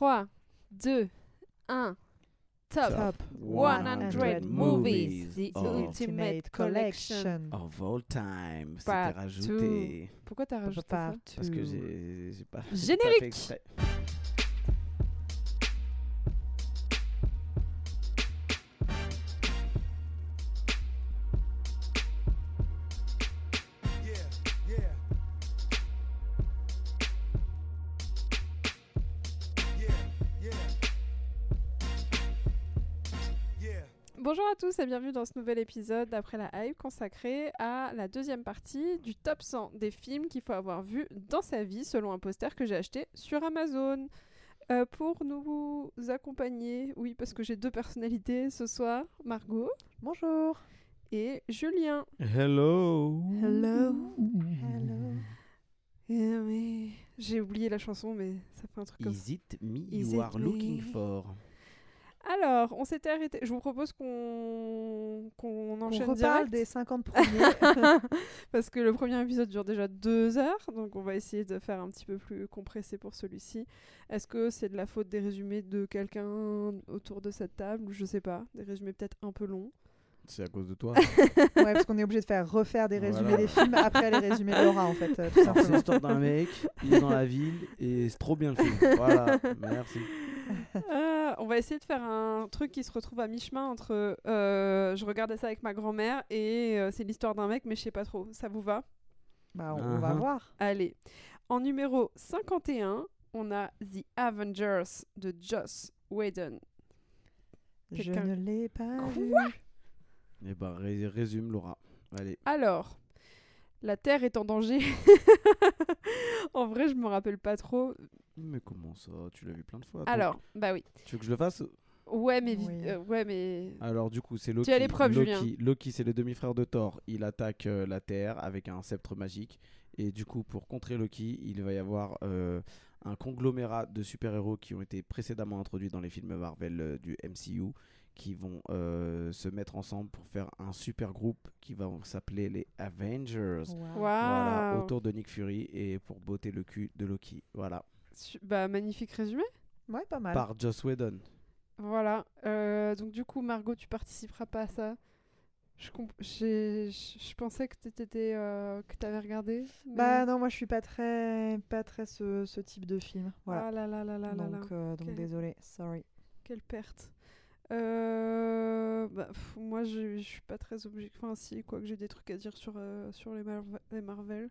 3, 2, 1. Top 100 movies, the ultimate collection of all time. C'était rajouté. Pourquoi t'as rajouté ça? Parce que j'ai pas. Générique. J'ai pas fait Bonjour à tous et bienvenue dans ce nouvel épisode d'après la hype consacré à la deuxième partie du top 100 des films qu'il faut avoir vu dans sa vie selon un poster que j'ai acheté sur Amazon. Pour nous accompagner, oui parce que j'ai deux personnalités ce soir, Margot. Bonjour. Et Julien. Hello. Hello. Hello. Yeah, mais... J'ai oublié la chanson mais ça fait un truc comme ça. Is it me you are looking for? Alors, on s'était arrêté. Je vous propose qu'on enchaîne direct. On reparle des 50 premiers. Parce que le premier épisode dure déjà 2 heures. Donc, on va essayer de faire un petit peu plus compressé pour celui-ci. Est-ce que c'est de la faute des résumés de quelqu'un autour de cette table? Je sais pas. Des résumés peut-être un peu longs. C'est à cause de toi. Ouais, parce qu'on est obligé de refaire des résumés des films après les résumés de Laura, en fait. C'est l'histoire d'un mec, il est dans la ville et c'est trop bien le film. Voilà, merci. On va essayer de faire un truc qui se retrouve à mi-chemin entre je regardais ça avec ma grand-mère et c'est l'histoire d'un mec mais je sais pas trop. Ça vous va? Bah on va voir. Allez. En numéro 51, on a The Avengers de Joss Whedon. Quelqu'un... Je ne l'ai pas vu. Quoi? Eh ben résume Laura. Allez. Alors, la Terre est en danger. En vrai, je me rappelle pas trop. Mais comment ça? Tu l'as vu plein de fois. Alors, donc, bah oui. Tu veux que je le fasse? Ouais, mais... Oui. Ouais, mais... Alors, du coup, c'est Loki. Tu as l'épreuve, Julien. Loki, c'est le demi-frère de Thor. Il attaque la Terre avec un sceptre magique. Et du coup, pour contrer Loki, il va y avoir un conglomérat de super-héros qui ont été précédemment introduits dans les films Marvel du MCU qui vont se mettre ensemble pour faire un super groupe qui va s'appeler les Avengers. Wow. Wow. Voilà, autour de Nick Fury et pour botter le cul de Loki. Voilà. Bah, magnifique résumé. Ouais, pas mal. Par Joss Whedon. Voilà. Donc, du coup, Margot, tu participeras pas à ça. Je pensais que tu avais regardé. Mais... Bah, non, moi, je suis pas très ce type de film. Voilà. Ah là là là là là. Donc désolée. Sorry. Quelle perte. Moi, je suis pas très objective. Enfin, si, quoi que j'ai des trucs à dire sur les Marvel.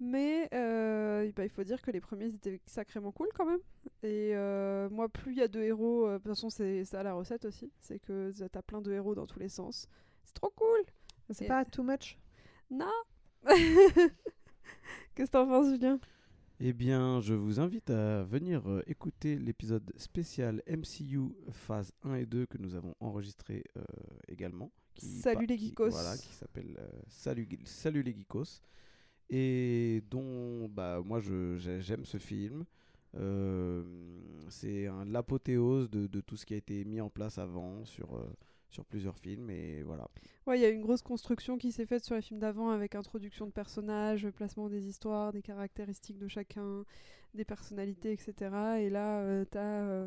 Mais il faut dire que les premiers étaient sacrément cool quand même. Et moi, plus il y a de héros, de toute façon, c'est ça la recette aussi. C'est que t'as plein de héros dans tous les sens. C'est trop cool. C'est pas too much? Non. Qu'est-ce que t'en penses, Julien? Eh bien, je vous invite à venir écouter l'épisode spécial MCU phase 1 et 2 que nous avons enregistré également. Salut les geekos. Voilà, qui s'appelle Salut les geekos. Et dont moi j'aime ce film. C'est l'apothéose de tout ce qui a été mis en place avant sur plusieurs films et voilà. Ouais, il y a une grosse construction qui s'est faite sur les films d'avant avec introduction de personnages, placement des histoires, des caractéristiques de chacun, des personnalités, etc. Et là, t'as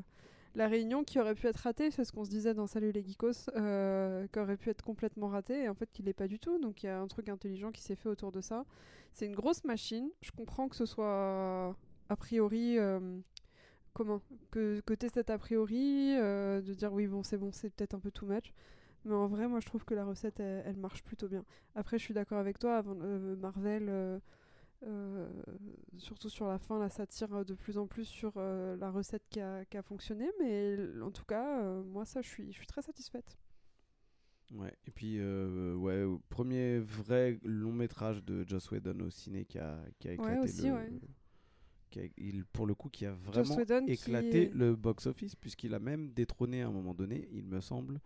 la réunion qui aurait pu être ratée, c'est ce qu'on se disait dans Salut les geekos, qui aurait pu être complètement ratée et en fait qui l'est pas du tout. Donc il y a un truc intelligent qui s'est fait autour de ça. C'est une grosse machine. Je comprends que ce soit a priori... Comment que t'es cet a priori de dire oui bon c'est peut-être un peu too much mais en vrai moi je trouve que la recette elle marche plutôt bien. Après je suis d'accord avec toi Marvel surtout sur la fin là ça tire de plus en plus sur la recette qui a fonctionné mais en tout cas moi ça je suis très satisfaite. Ouais et puis premier vrai long métrage de Joss Whedon au ciné qui a éclaté ouais, aussi, ouais. Qui a vraiment éclaté le box-office puisqu'il a même détrôné à un moment donné, il me semble,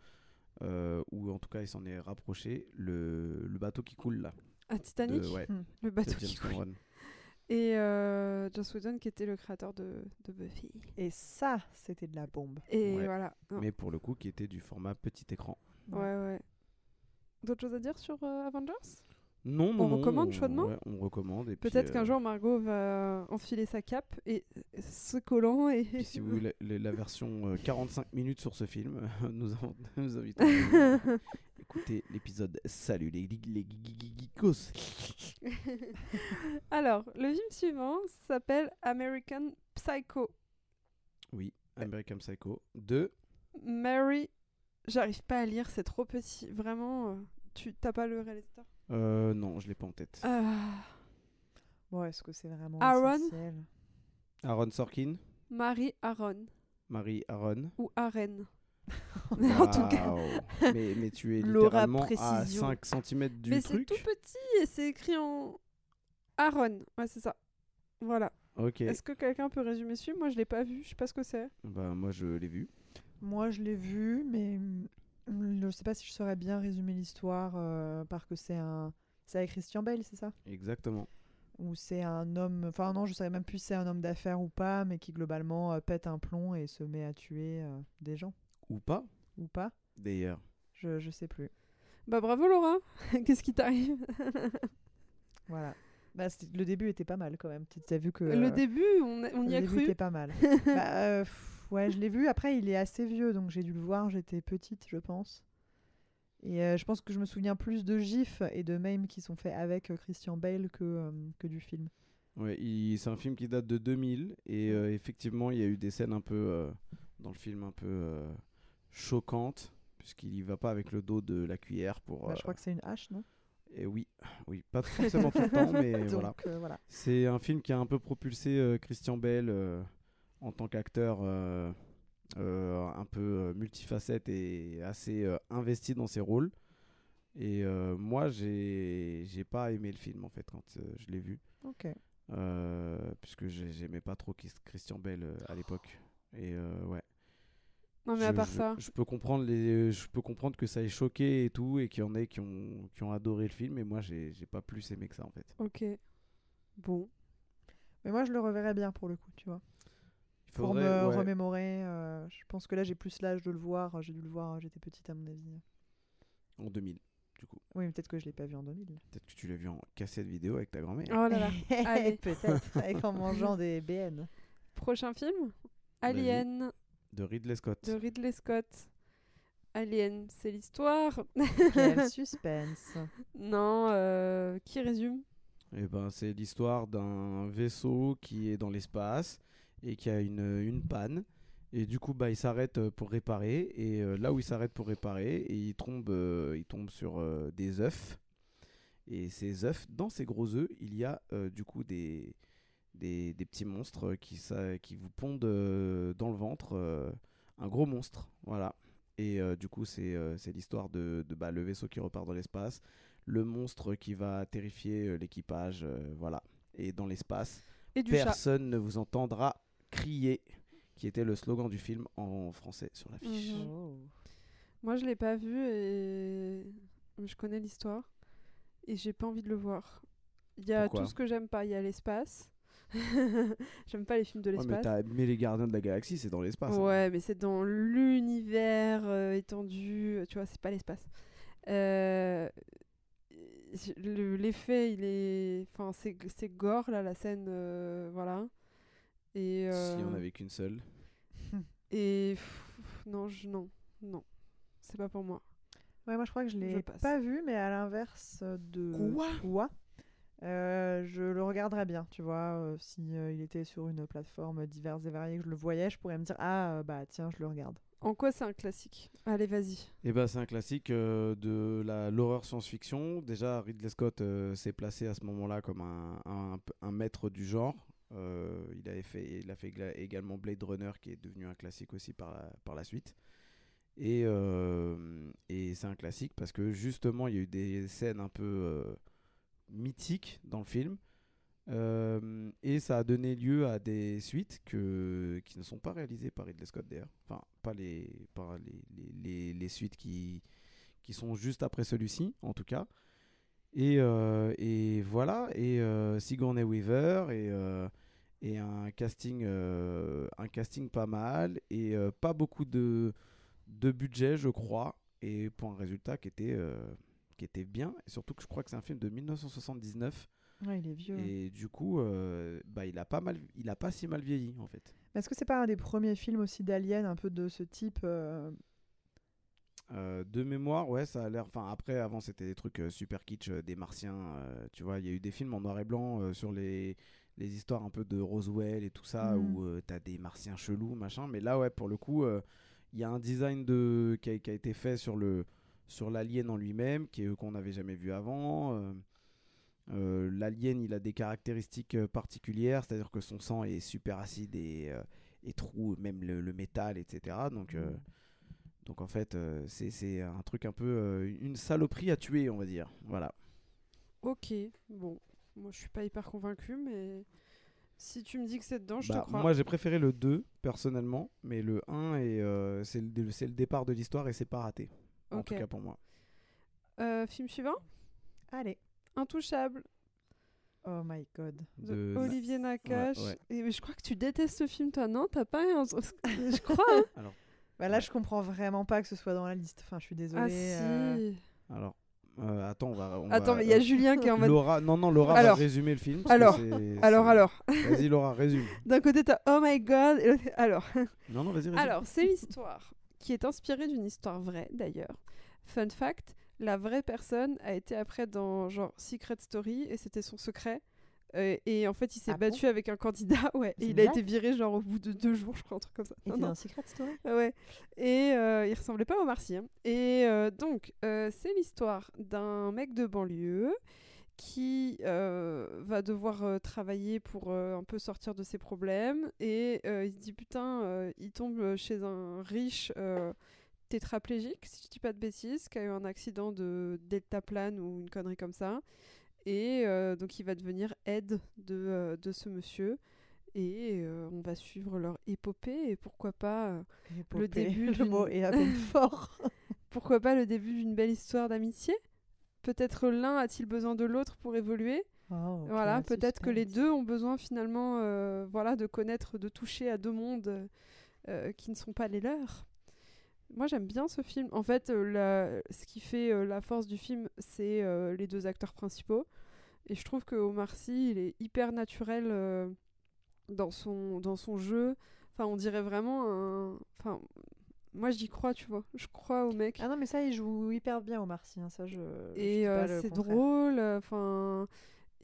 ou en tout cas il s'en est rapproché, le bateau qui coule là. Ah, Titanic le bateau qui coule. Et Joss Whedon qui était le créateur de Buffy. Et ça, c'était de la bombe. Et voilà. Non. Mais pour le coup, qui était du format petit écran. Ouais. D'autres choses à dire sur Avengers ? Non, non, on recommande chaudement. Ouais, on recommande. Et peut-être qu'un jour Margot va enfiler sa cape et se collant. Et puis si vous voulez la version 45 minutes sur ce film, nous invitons à écouter l'épisode. Salut les geekos. Alors, le film suivant s'appelle American Psycho. Oui, American Psycho de Mary. J'arrive pas à lire, c'est trop petit. Vraiment, tu t'as pas le réalisateur? Non, je l'ai pas en tête. Bon, est-ce que c'est vraiment essentiel? Aaron Sorkin. Marie Aaron. Ou Aren. En tout cas. Mais tu es littéralement à 5 cm du truc. Mais c'est tout petit et c'est écrit en Aaron. Ouais, c'est ça. Voilà. Okay. Est-ce que quelqu'un peut résumer celui? Moi, je l'ai pas vu. Je sais pas ce que c'est. Bah, moi, je l'ai vu. Moi, je l'ai vu, mais... Je ne sais pas si je saurais bien résumer l'histoire par que c'est avec Christian Bale, c'est ça? Exactement. Où c'est un homme... Enfin non, je ne saurais même plus si c'est un homme d'affaires ou pas, mais qui globalement pète un plomb et se met à tuer des gens. Ou pas. D'ailleurs. Je ne sais plus. Bah bravo Laura. Qu'est-ce qui t'arrive? Voilà. Bah, le début était pas mal quand même. Tu as vu que... Le début, on y a cru. Le début était pas mal. Bah... Ouais, je l'ai vu. Après, il est assez vieux, donc j'ai dû le voir. J'étais petite, je pense. Et je pense que je me souviens plus de gifs et de mèmes qui sont faits avec Christian Bale que du film. Ouais, c'est un film qui date de 2000. Et effectivement, il y a eu des scènes un peu, dans le film, un peu choquantes, puisqu'il y va pas avec le dos de la cuillère pour... Bah, je crois que c'est une hache, non ? Et oui, pas forcément tout le temps, mais donc, voilà. C'est un film qui a un peu propulsé Christian Bale... en tant qu'acteur un peu multifacette et assez investi dans ses rôles. Et moi, j'ai pas aimé le film, en fait, quand je l'ai vu. Ok. Puisque j'aimais pas trop Christian Bale à l'époque. Et ouais. Non, mais à part ça... Je peux comprendre que ça ait choqué et tout, et qu'il y en ait qui ont adoré le film, mais moi, j'ai pas plus aimé que ça, en fait. Ok. Bon. Mais moi, je le reverrais bien, pour le coup, tu vois. Pour me remémorer, je pense que là j'ai plus l'âge de le voir, j'ai dû le voir, j'étais petite à mon avis. En 2000, du coup. Oui, mais peut-être que je ne l'ai pas vu en 2000. Peut-être que tu l'as vu en cassette vidéo avec ta grand-mère. Oh là là, allez, peut-être, avec en mangeant des BN. Prochain film, Alien. De Ridley Scott. Alien, c'est l'histoire. Quel suspense. Non, qui résume? Eh ben, c'est l'histoire d'un vaisseau qui est dans l'espace... et qui a une panne, et du coup bah, il s'arrête pour réparer, et là où il s'arrête pour réparer, et il tombe sur des œufs, et ces œufs, dans ces gros œufs, il y a du coup des petits monstres qui vous pondent dans le ventre, un gros monstre, voilà. Et du coup c'est l'histoire de le vaisseau qui repart dans l'espace, le monstre qui va terrifier l'équipage, voilà, et dans l'espace, et personne ne vous entendra crier, qui était le slogan du film en français sur l'affiche. Mmh. Oh. Moi, je l'ai pas vu et je connais l'histoire et j'ai pas envie de le voir. Il y a tout ce que j'aime pas. Il y a l'espace. J'aime pas les films de l'espace. Ouais, mais les Gardiens de la Galaxie, c'est dans l'espace. Ouais, hein. Mais c'est dans l'univers étendu. Tu vois, c'est pas l'espace. L'effet, il est, enfin, c'est gore là, la scène, voilà. Et s'il y en avait qu'une seule. Et non, c'est pas pour moi. Ouais, moi je crois que je l'ai pas vu, mais à l'inverse de quoi, je le regarderais bien, tu vois, si il était sur une plateforme diverse et variée que je le voyais, je pourrais me dire bah tiens, je le regarde. En quoi c'est un classique? Allez, vas-y. Eh ben, c'est un classique de l'horreur science-fiction. Déjà, Ridley Scott s'est placé à ce moment-là comme un maître du genre. Il a fait également Blade Runner, qui est devenu un classique aussi par la suite. Et c'est un classique parce que justement, il y a eu des scènes un peu mythiques dans le film. Et ça a donné lieu à des suites qui ne sont pas réalisées par Ridley Scott d'ailleurs, enfin pas les suites qui sont juste après celui-ci en tout cas, et voilà, et Sigourney Weaver, et un casting pas mal, et pas beaucoup de budget je crois, et pour un résultat qui était qui était bien, et surtout que je crois que c'est un film de 1979. Ouais, il est vieux. Et du coup, il a pas si mal vieilli en fait. Mais est-ce que c'est pas un des premiers films aussi d'Alien un peu de ce type de mémoire, ouais, ça a l'air. Enfin, après, avant, c'était des trucs super kitsch, des martiens. Tu vois, il y a eu des films en noir et blanc sur les histoires un peu de Roswell et tout ça, où t'as des martiens chelous, machin. Mais là, ouais, pour le coup, il y a un design qui a été fait sur l'alien en lui-même, qu'on n'avait jamais vu avant. L'alien, il a des caractéristiques particulières, c'est-à-dire que son sang est super acide et troue, même le métal, etc. Donc en fait, c'est un truc un peu une saloperie à tuer, on va dire. Voilà. Ok, bon, moi je suis pas hyper convaincu, mais si tu me dis que c'est dedans, je te crois. Moi j'ai préféré le 2 personnellement, mais le 1 c'est le départ de l'histoire et c'est pas raté. Okay. En tout cas pour moi. Film suivant ? Allez. Intouchable. Oh my god. De Olivier Nakache. Ouais. Et je crois que tu détestes ce film, toi, non ? T'as pas un... Je crois. Hein. Alors. Bah là, je comprends vraiment pas que ce soit dans la liste. Enfin, je suis désolée. Ah si. Alors, attends, Attends, mais il y a Julien qui est en mode... Laura va résumer le film. Vas-y, Laura, résume. D'un côté, t'as Oh My God. Et alors. Non, vas-y, résume. Alors, c'est l'histoire qui est inspirée d'une histoire vraie, d'ailleurs. Fun fact, la vraie personne a été après dans, genre, Secret Story, et c'était son secret. Et en fait, il s'est battu avec un candidat, ouais. Et il a été viré genre au bout de 2 jours, je crois, un truc comme ça. Il était dans Secret Story. Ouais. Et il ressemblait pas à Omar Sy. Hein. Et donc, c'est l'histoire d'un mec de banlieue qui va devoir travailler pour un peu sortir de ses problèmes. Et il se dit putain, il tombe chez un riche tétraplégique, si je dis pas de bêtises, qui a eu un accident de deltaplane ou une connerie comme ça. Et donc il va devenir aide de ce monsieur et on va suivre leur épopée et pourquoi pas le début le mot est à peine fort. Pourquoi pas le début d'une belle histoire d'amitié ? Peut-être l'un a-t-il besoin de l'autre pour évoluer ? Oh, okay, voilà, peut-être que les deux ont besoin finalement de connaître, de toucher à 2 mondes qui ne sont pas les leurs. Moi, j'aime bien ce film. En fait, ce qui fait la force du film, c'est les 2 acteurs principaux. Et je trouve que Omar Sy, il est hyper naturel dans son jeu. Enfin, on dirait vraiment un... Enfin, moi, j'y crois, tu vois. Je crois au mec. Ah non, mais ça, il joue hyper bien, Omar Sy. Hein. Ça, c'est contraire. Drôle. Enfin...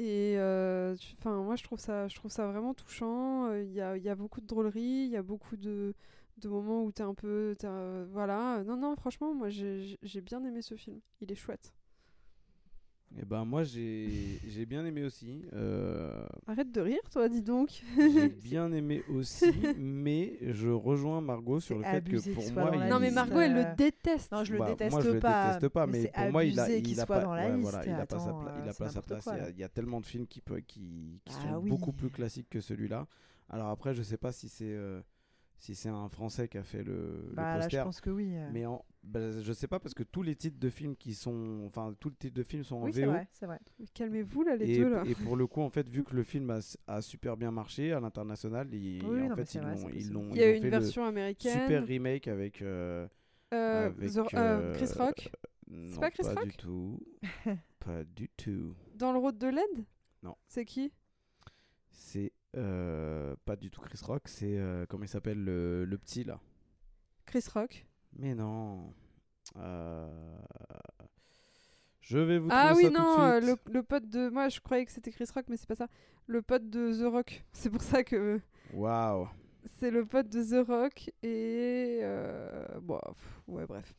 moi, je trouve ça vraiment touchant. Il y a beaucoup de drôlerie. Il y a beaucoup de moments où t'es un peu, non, franchement, moi j'ai bien aimé ce film, il est chouette. Et moi j'ai bien aimé aussi. Arrête de rire toi, dis donc. J'ai bien aimé aussi, mais je rejoins Margot sur c'est le fait que pour moi il... Non mais Margot elle le déteste. Non, je le déteste pas, mais pour moi il a pas sa place. Il y a tellement de films qui sont beaucoup plus classiques que celui-là. Alors après je sais pas si c'est un Français qui a fait le poster. Là, je pense que oui. Mais je sais pas parce que tous les titres de films sont en VO. C'est vrai. Calmez-vous là les deux là. Et pour le coup en fait vu que le film a super bien marché à l'international, ils ont fait une version américaine. Super remake avec Chris Rock. C'est pas Chris Rock. Pas du tout. Pas du tout. Dans le Road de l'Inde ? Non. C'est qui ? C'est pas du tout Chris Rock, c'est comment il s'appelle le petit là. Chris Rock. Mais non. Je vais vous trouver ça tout de suite. Le pote de moi, je croyais que c'était Chris Rock, mais c'est pas ça. Le pote de The Rock, c'est pour ça que. Waouh. C'est le pote de The Rock et bref.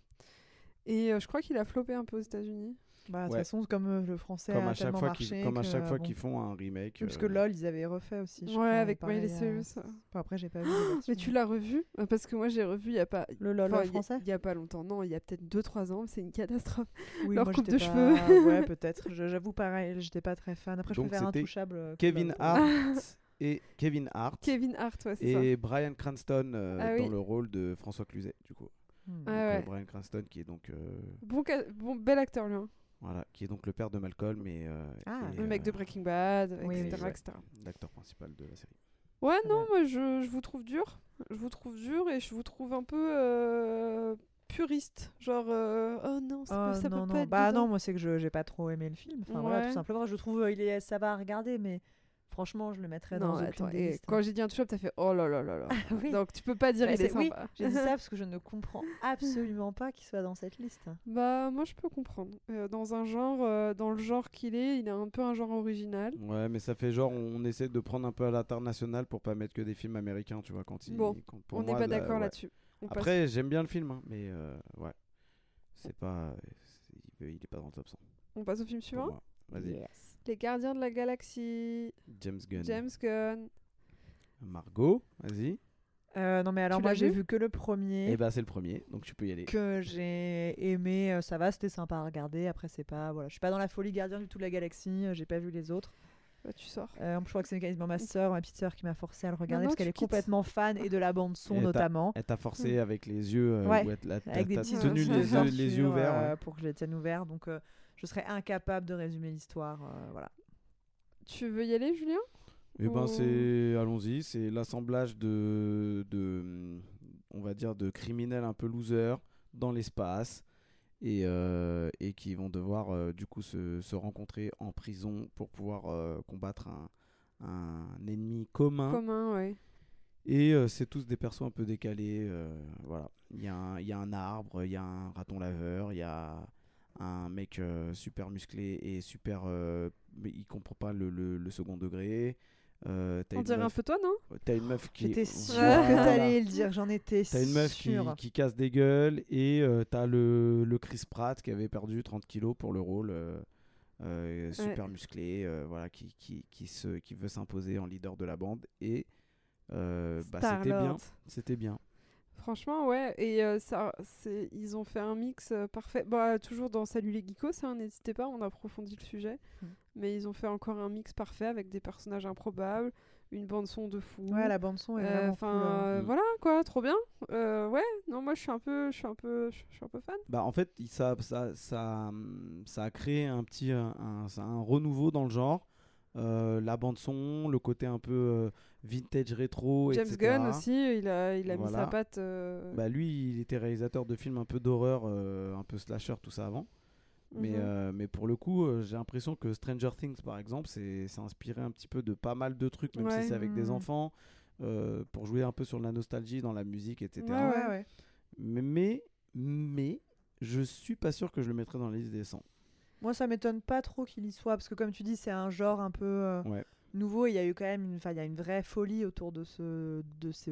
Et je crois qu'il a floppé un peu aux États-Unis. De toute façon, comme le français comme a tellement marché... Comme à chaque fois qu'ils font un remake... Parce que LOL, ils avaient refait aussi. Avec My Little Serious. Après, j'ai pas vu. Mais tu l'as revu ? Parce que moi, j'ai revu il y a pas... Le LOL français ? Il y a pas longtemps. Non, il y a peut-être 2-3 ans. C'est une catastrophe. Oui, leur coupe de cheveux. Ouais, peut-être. J'avoue, pareil, j'étais pas très fan. Après, je préfère Intouchable. Kevin Hart. Kevin Hart, ouais, c'est ça. Et Brian Cranston dans le rôle de François Cluzet, du coup. Brian Cranston, qui est donc... Bon, bel acteur, lui. Voilà, qui est donc le père de Malcolm et le mec de Breaking Bad, etc. L'acteur principal de la série. Ouais, non, moi je vous trouve dur. Je vous trouve dur et je vous trouve un peu puriste, genre oh non, ça non, peut non. pas être bah dedans. Non, moi c'est que j'ai pas trop aimé le film, enfin, ouais. Voilà, tout simplement, je trouve ça va à regarder, mais franchement je le mettrais dans aucune des listes. Quand j'ai dit un touch-up, t'as fait oh là là là là. Ah, oui. Donc tu peux pas dire il est sympa. Oui, j'ai dit ça parce que je ne comprends absolument pas qu'il soit dans cette liste. Bah moi je peux comprendre, dans un genre, dans le genre qu'il est, il a un peu un genre original. Ouais, mais ça fait genre on essaie de prendre un peu à l'international pour pas mettre que des films américains, tu vois, quand il bon, on n'est pas d'accord ouais. là-dessus. Après, j'aime bien le film, hein, mais ouais, c'est pas, il est pas dans le top 100. On passe au film suivant. Vas-y. Yes. Les Gardiens de la Galaxie. James Gunn. Margot, vas-y. Non mais alors moi j'ai vu que le premier. Et bah c'est le premier, donc tu peux y aller. Que j'ai aimé, ça va, c'était sympa à regarder. Après c'est pas, voilà, je suis pas dans la folie Gardien du tout de la Galaxie, j'ai pas vu les autres. Bah, tu sors. Je crois que c'est ma petite sœur qui m'a forcé à le regarder parce qu'elle est complètement fan et de la bande son notamment. Elle t'a forcé avec les yeux, avec des petites tenues, les yeux ouverts pour que je les tienne ouverts. Donc je serais incapable de résumer l'histoire. Voilà. Tu veux y aller, Julien ? Eh ben c'est, allons-y, c'est l'assemblage de, on va dire, de criminels un peu losers dans l'espace. Et qui vont devoir du coup se rencontrer en prison pour pouvoir combattre un ennemi commun ouais. Et c'est tous des persos un peu décalés, voilà, il y a un arbre, il y a un raton laveur, il y a un mec super musclé et super mais il comprend pas le second degré. On dirait un peu toi, non ? T'as une meuf qui... J'étais sûre que t'allais le dire, j'en étais sûre. T'as une meuf qui casse des gueules et t'as le Chris Pratt qui avait perdu 30 kilos pour le rôle, super musclé, voilà, qui veut s'imposer en leader de la bande et c'était bien. Franchement, ouais, et ils ont fait un mix parfait. Bah, toujours dans Salut les Geekos, hein, n'hésitez pas, on approfondit le sujet. Mais ils ont fait encore un mix parfait avec des personnages improbables, une bande-son de fou. Ouais, la bande-son est vraiment cool. Voilà, quoi, trop bien. Ouais, non, moi, je suis un peu fan. Bah, en fait, ça a créé un renouveau dans le genre. La bande-son, le côté un peu vintage rétro, James etc. Gunn aussi, il a voilà. mis sa patte. Bah lui, il était réalisateur de films un peu d'horreur, un peu slasher, tout ça avant. Mais pour le coup, j'ai l'impression que Stranger Things, par exemple, c'est inspiré un petit peu de pas mal de trucs, même si c'est avec des enfants, pour jouer un peu sur la nostalgie dans la musique, etc. Ouais. Mais je suis pas sûr que je le mettrais dans la liste des 100. Moi, ça m'étonne pas trop qu'il y soit, parce que comme tu dis, c'est un genre un peu nouveau. Il y a eu quand même une vraie folie autour de ce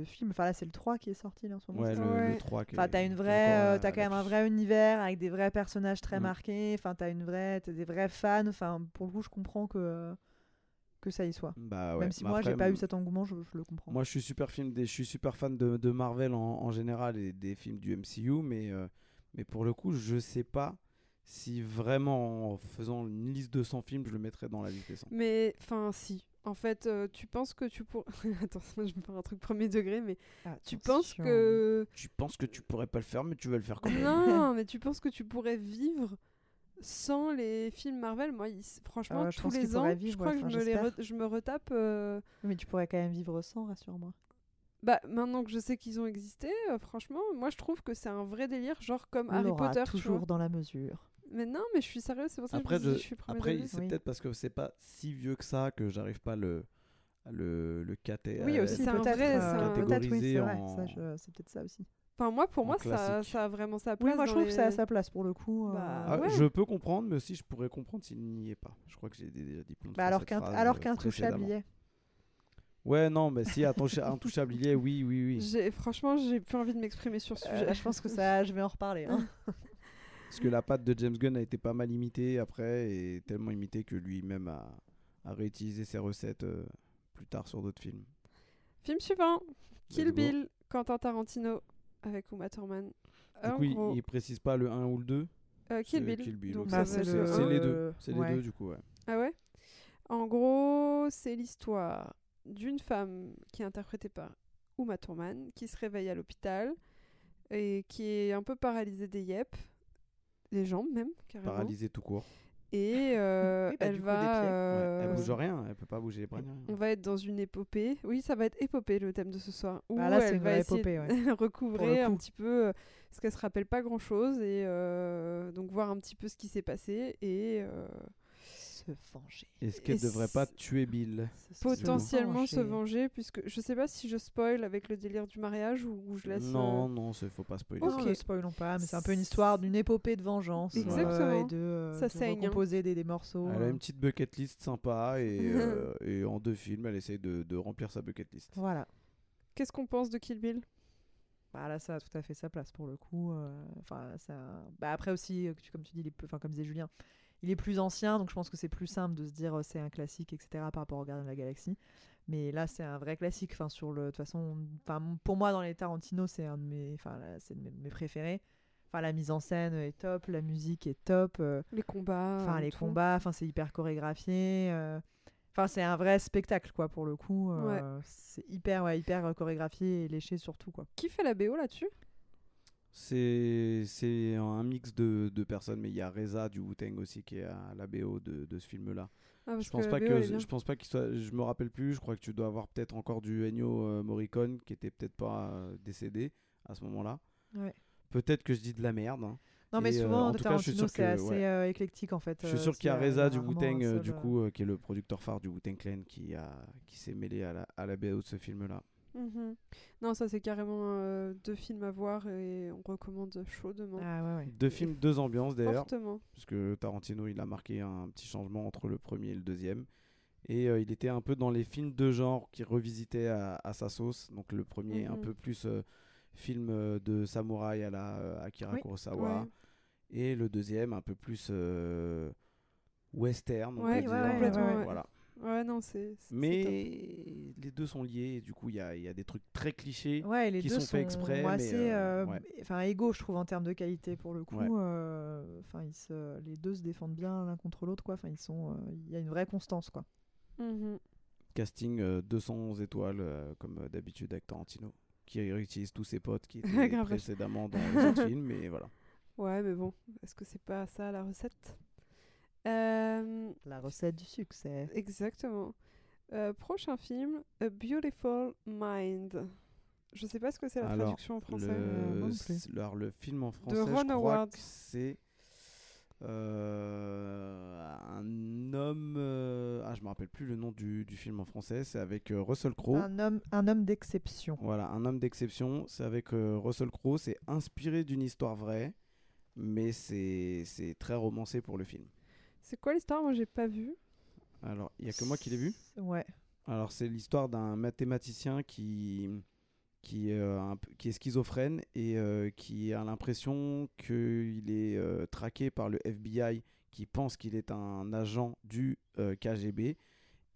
film. Enfin, là, c'est le 3 qui est sorti là, en ce moment. Ouais, le 3. Enfin, t'as quand même un vrai univers avec des vrais personnages très marqués. Enfin, t'as des vrais fans. Enfin, pour le coup, je comprends que ça y soit. Bah, ouais. Même si moi, après, j'ai pas eu cet engouement, je le comprends. Moi, je suis super fan de Marvel en général et des films du MCU, mais pour le coup, je sais pas. Si vraiment en faisant une liste de 100 films, je le mettrais dans la liste des 100. Mais enfin, si. En fait, tu penses que tu pourrais. Attends, moi je me parle un truc premier degré, mais. Attention. Tu penses que tu pourrais pas le faire, mais tu vas le faire quand même. Non, mais tu penses que tu pourrais vivre sans les films Marvel. Moi, franchement, tous les ans, vivre, je crois que je me retape. Mais tu pourrais quand même vivre sans, rassure-moi. Bah, maintenant que je sais qu'ils ont existé, franchement, moi je trouve que c'est un vrai délire, genre comme Harry Potter. Toujours dans la mesure. Mais non, mais je suis sérieuse, c'est pour ça que je dis je suis premier. Après, c'est peut-être parce que c'est pas si vieux que ça que j'arrive pas le catégoriser. Oui, aussi, c'est un vrai. Peut-être, oui, c'est vrai. C'est peut-être ça aussi. Enfin, pour moi, ça a vraiment sa place. Oui, moi, je trouve que ça a sa place pour le coup. Bah, ouais. Je peux comprendre, mais aussi, je pourrais comprendre s'il n'y est pas. Je crois que j'ai déjà dit plein de fois. Alors qu'un touchable y est. Ouais, non, mais si, un touchabilier, oui. Franchement, j'ai plus envie de m'exprimer sur ce sujet. Je pense que ça, je vais en reparler. Hein. Parce que la patte de James Gunn a été pas mal imitée après, et tellement imitée que lui-même a réutilisé ses recettes plus tard sur d'autres films. Film suivant, Kill Bill, Quentin Tarantino, avec Uma Thurman. Oui, il précise pas le 1 ou le 2 Kill Bill. Donc c'est les deux. C'est les deux, du coup, ouais. Ah ouais ? En gros, c'est l'histoire d'une femme qui est interprétée par Uma Thurman, qui se réveille à l'hôpital et qui est un peu paralysée des jambes, même, carrément. Paralysée tout court. Et oui, bah, elle va. Elle bouge rien, elle peut pas bouger les bras. On va être dans une épopée. Oui, ça va être épopée le thème de ce soir. Où bah là, elle va essayer épopée, de recouvrer un petit peu parce qu'elle se rappelle pas grand chose et donc voir un petit peu ce qui s'est passé et. Se venger. Est-ce qu'elle ne devrait pas tuer Bill ? Potentiellement se venger, puisque je ne sais pas si je spoil avec le délire du mariage ou je laisse... Non, non, il ne faut pas spoiler. Okay. Non, ne spoilons pas, mais c'est un peu une histoire d'une épopée de vengeance. Exactement. Et de recomposer des morceaux. Elle a une petite bucket list sympa et en deux films, elle essaye de remplir sa bucket list. Voilà. Qu'est-ce qu'on pense de Kill Bill ? Bah là, ça a tout à fait sa place pour le coup. Ça... bah, après aussi, comme tu dis, comme disait Julien... Il est plus ancien, donc je pense que c'est plus simple de se dire c'est un classique, etc. par rapport au Gardien de la Galaxie. Mais là, c'est un vrai classique. Enfin, de toute façon, pour moi, dans les Tarantino, c'est un de mes, c'est de mes préférés. Enfin, la mise en scène est top, la musique est top. Les combats. Enfin, les combats. Enfin, c'est hyper chorégraphié. Enfin, c'est un vrai spectacle, quoi, pour le coup. Ouais. C'est hyper chorégraphié et léché surtout, quoi. Qui fait la BO là-dessus ? C'est un mix de personnes, mais il y a RZA du Wu-Tang aussi qui est à la BO de ce film-là. Ah, je pense pas qu'il soit... Je me rappelle plus, je crois que tu dois avoir peut-être encore du Ennio Morricone qui était peut-être pas décédé à ce moment-là. Ouais. Peut-être que je dis de la merde. Hein. Non, mais souvent, en tout cas, je suis sûr c'est assez éclectique en fait. Je suis sûr qu'il y a RZA du Wu-Tang, du coup, qui est le producteur phare du Wu-Tang Clan qui s'est mêlé à la BO de ce film-là. Mmh. Non, ça c'est carrément deux films à voir et on recommande chaudement. Ah, ouais. Deux films, deux ambiances d'ailleurs. Fortement. Parce que Tarantino il a marqué un petit changement entre le premier et le deuxième. Et il était un peu dans les films de genre qu'il revisitait à sa sauce. Donc le premier un peu plus film de samouraï à la Akira Kurosawa. Ouais. Et le deuxième un peu plus western. Ouais, complètement. Voilà. Ouais, non, c'est mais les deux sont liés et du coup il y a des trucs très clichés qui sont faits exprès, mais assez égaux je trouve en termes de qualité pour le coup. Les deux se défendent bien l'un contre l'autre, quoi. Enfin, ils sont il y a une vraie constance, quoi. Mm-hmm. Casting 200 étoiles comme d'habitude avec Tarantino qui réutilise tous ses potes qui étaient précédemment dans les autres films, mais voilà. Ouais, mais bon, est-ce que c'est pas ça la recette ? La recette du succès. Exactement. Prochain film, A Beautiful Mind. Je sais pas ce que c'est la traduction en français. Alors le film en français, je crois que c'est un homme. Je me rappelle plus le nom du film en français. C'est avec Russell Crowe. Un homme d'exception. Voilà, un homme d'exception. C'est avec Russell Crowe. C'est inspiré d'une histoire vraie, mais c'est très romancé pour le film. C'est quoi l'histoire ? Moi, j'ai pas vu. Alors, il y a que moi qui l'ai vu ? Ouais. Alors, c'est l'histoire d'un mathématicien qui est schizophrène et qui a l'impression qu'il est traqué par le FBI, qui pense qu'il est un agent du KGB,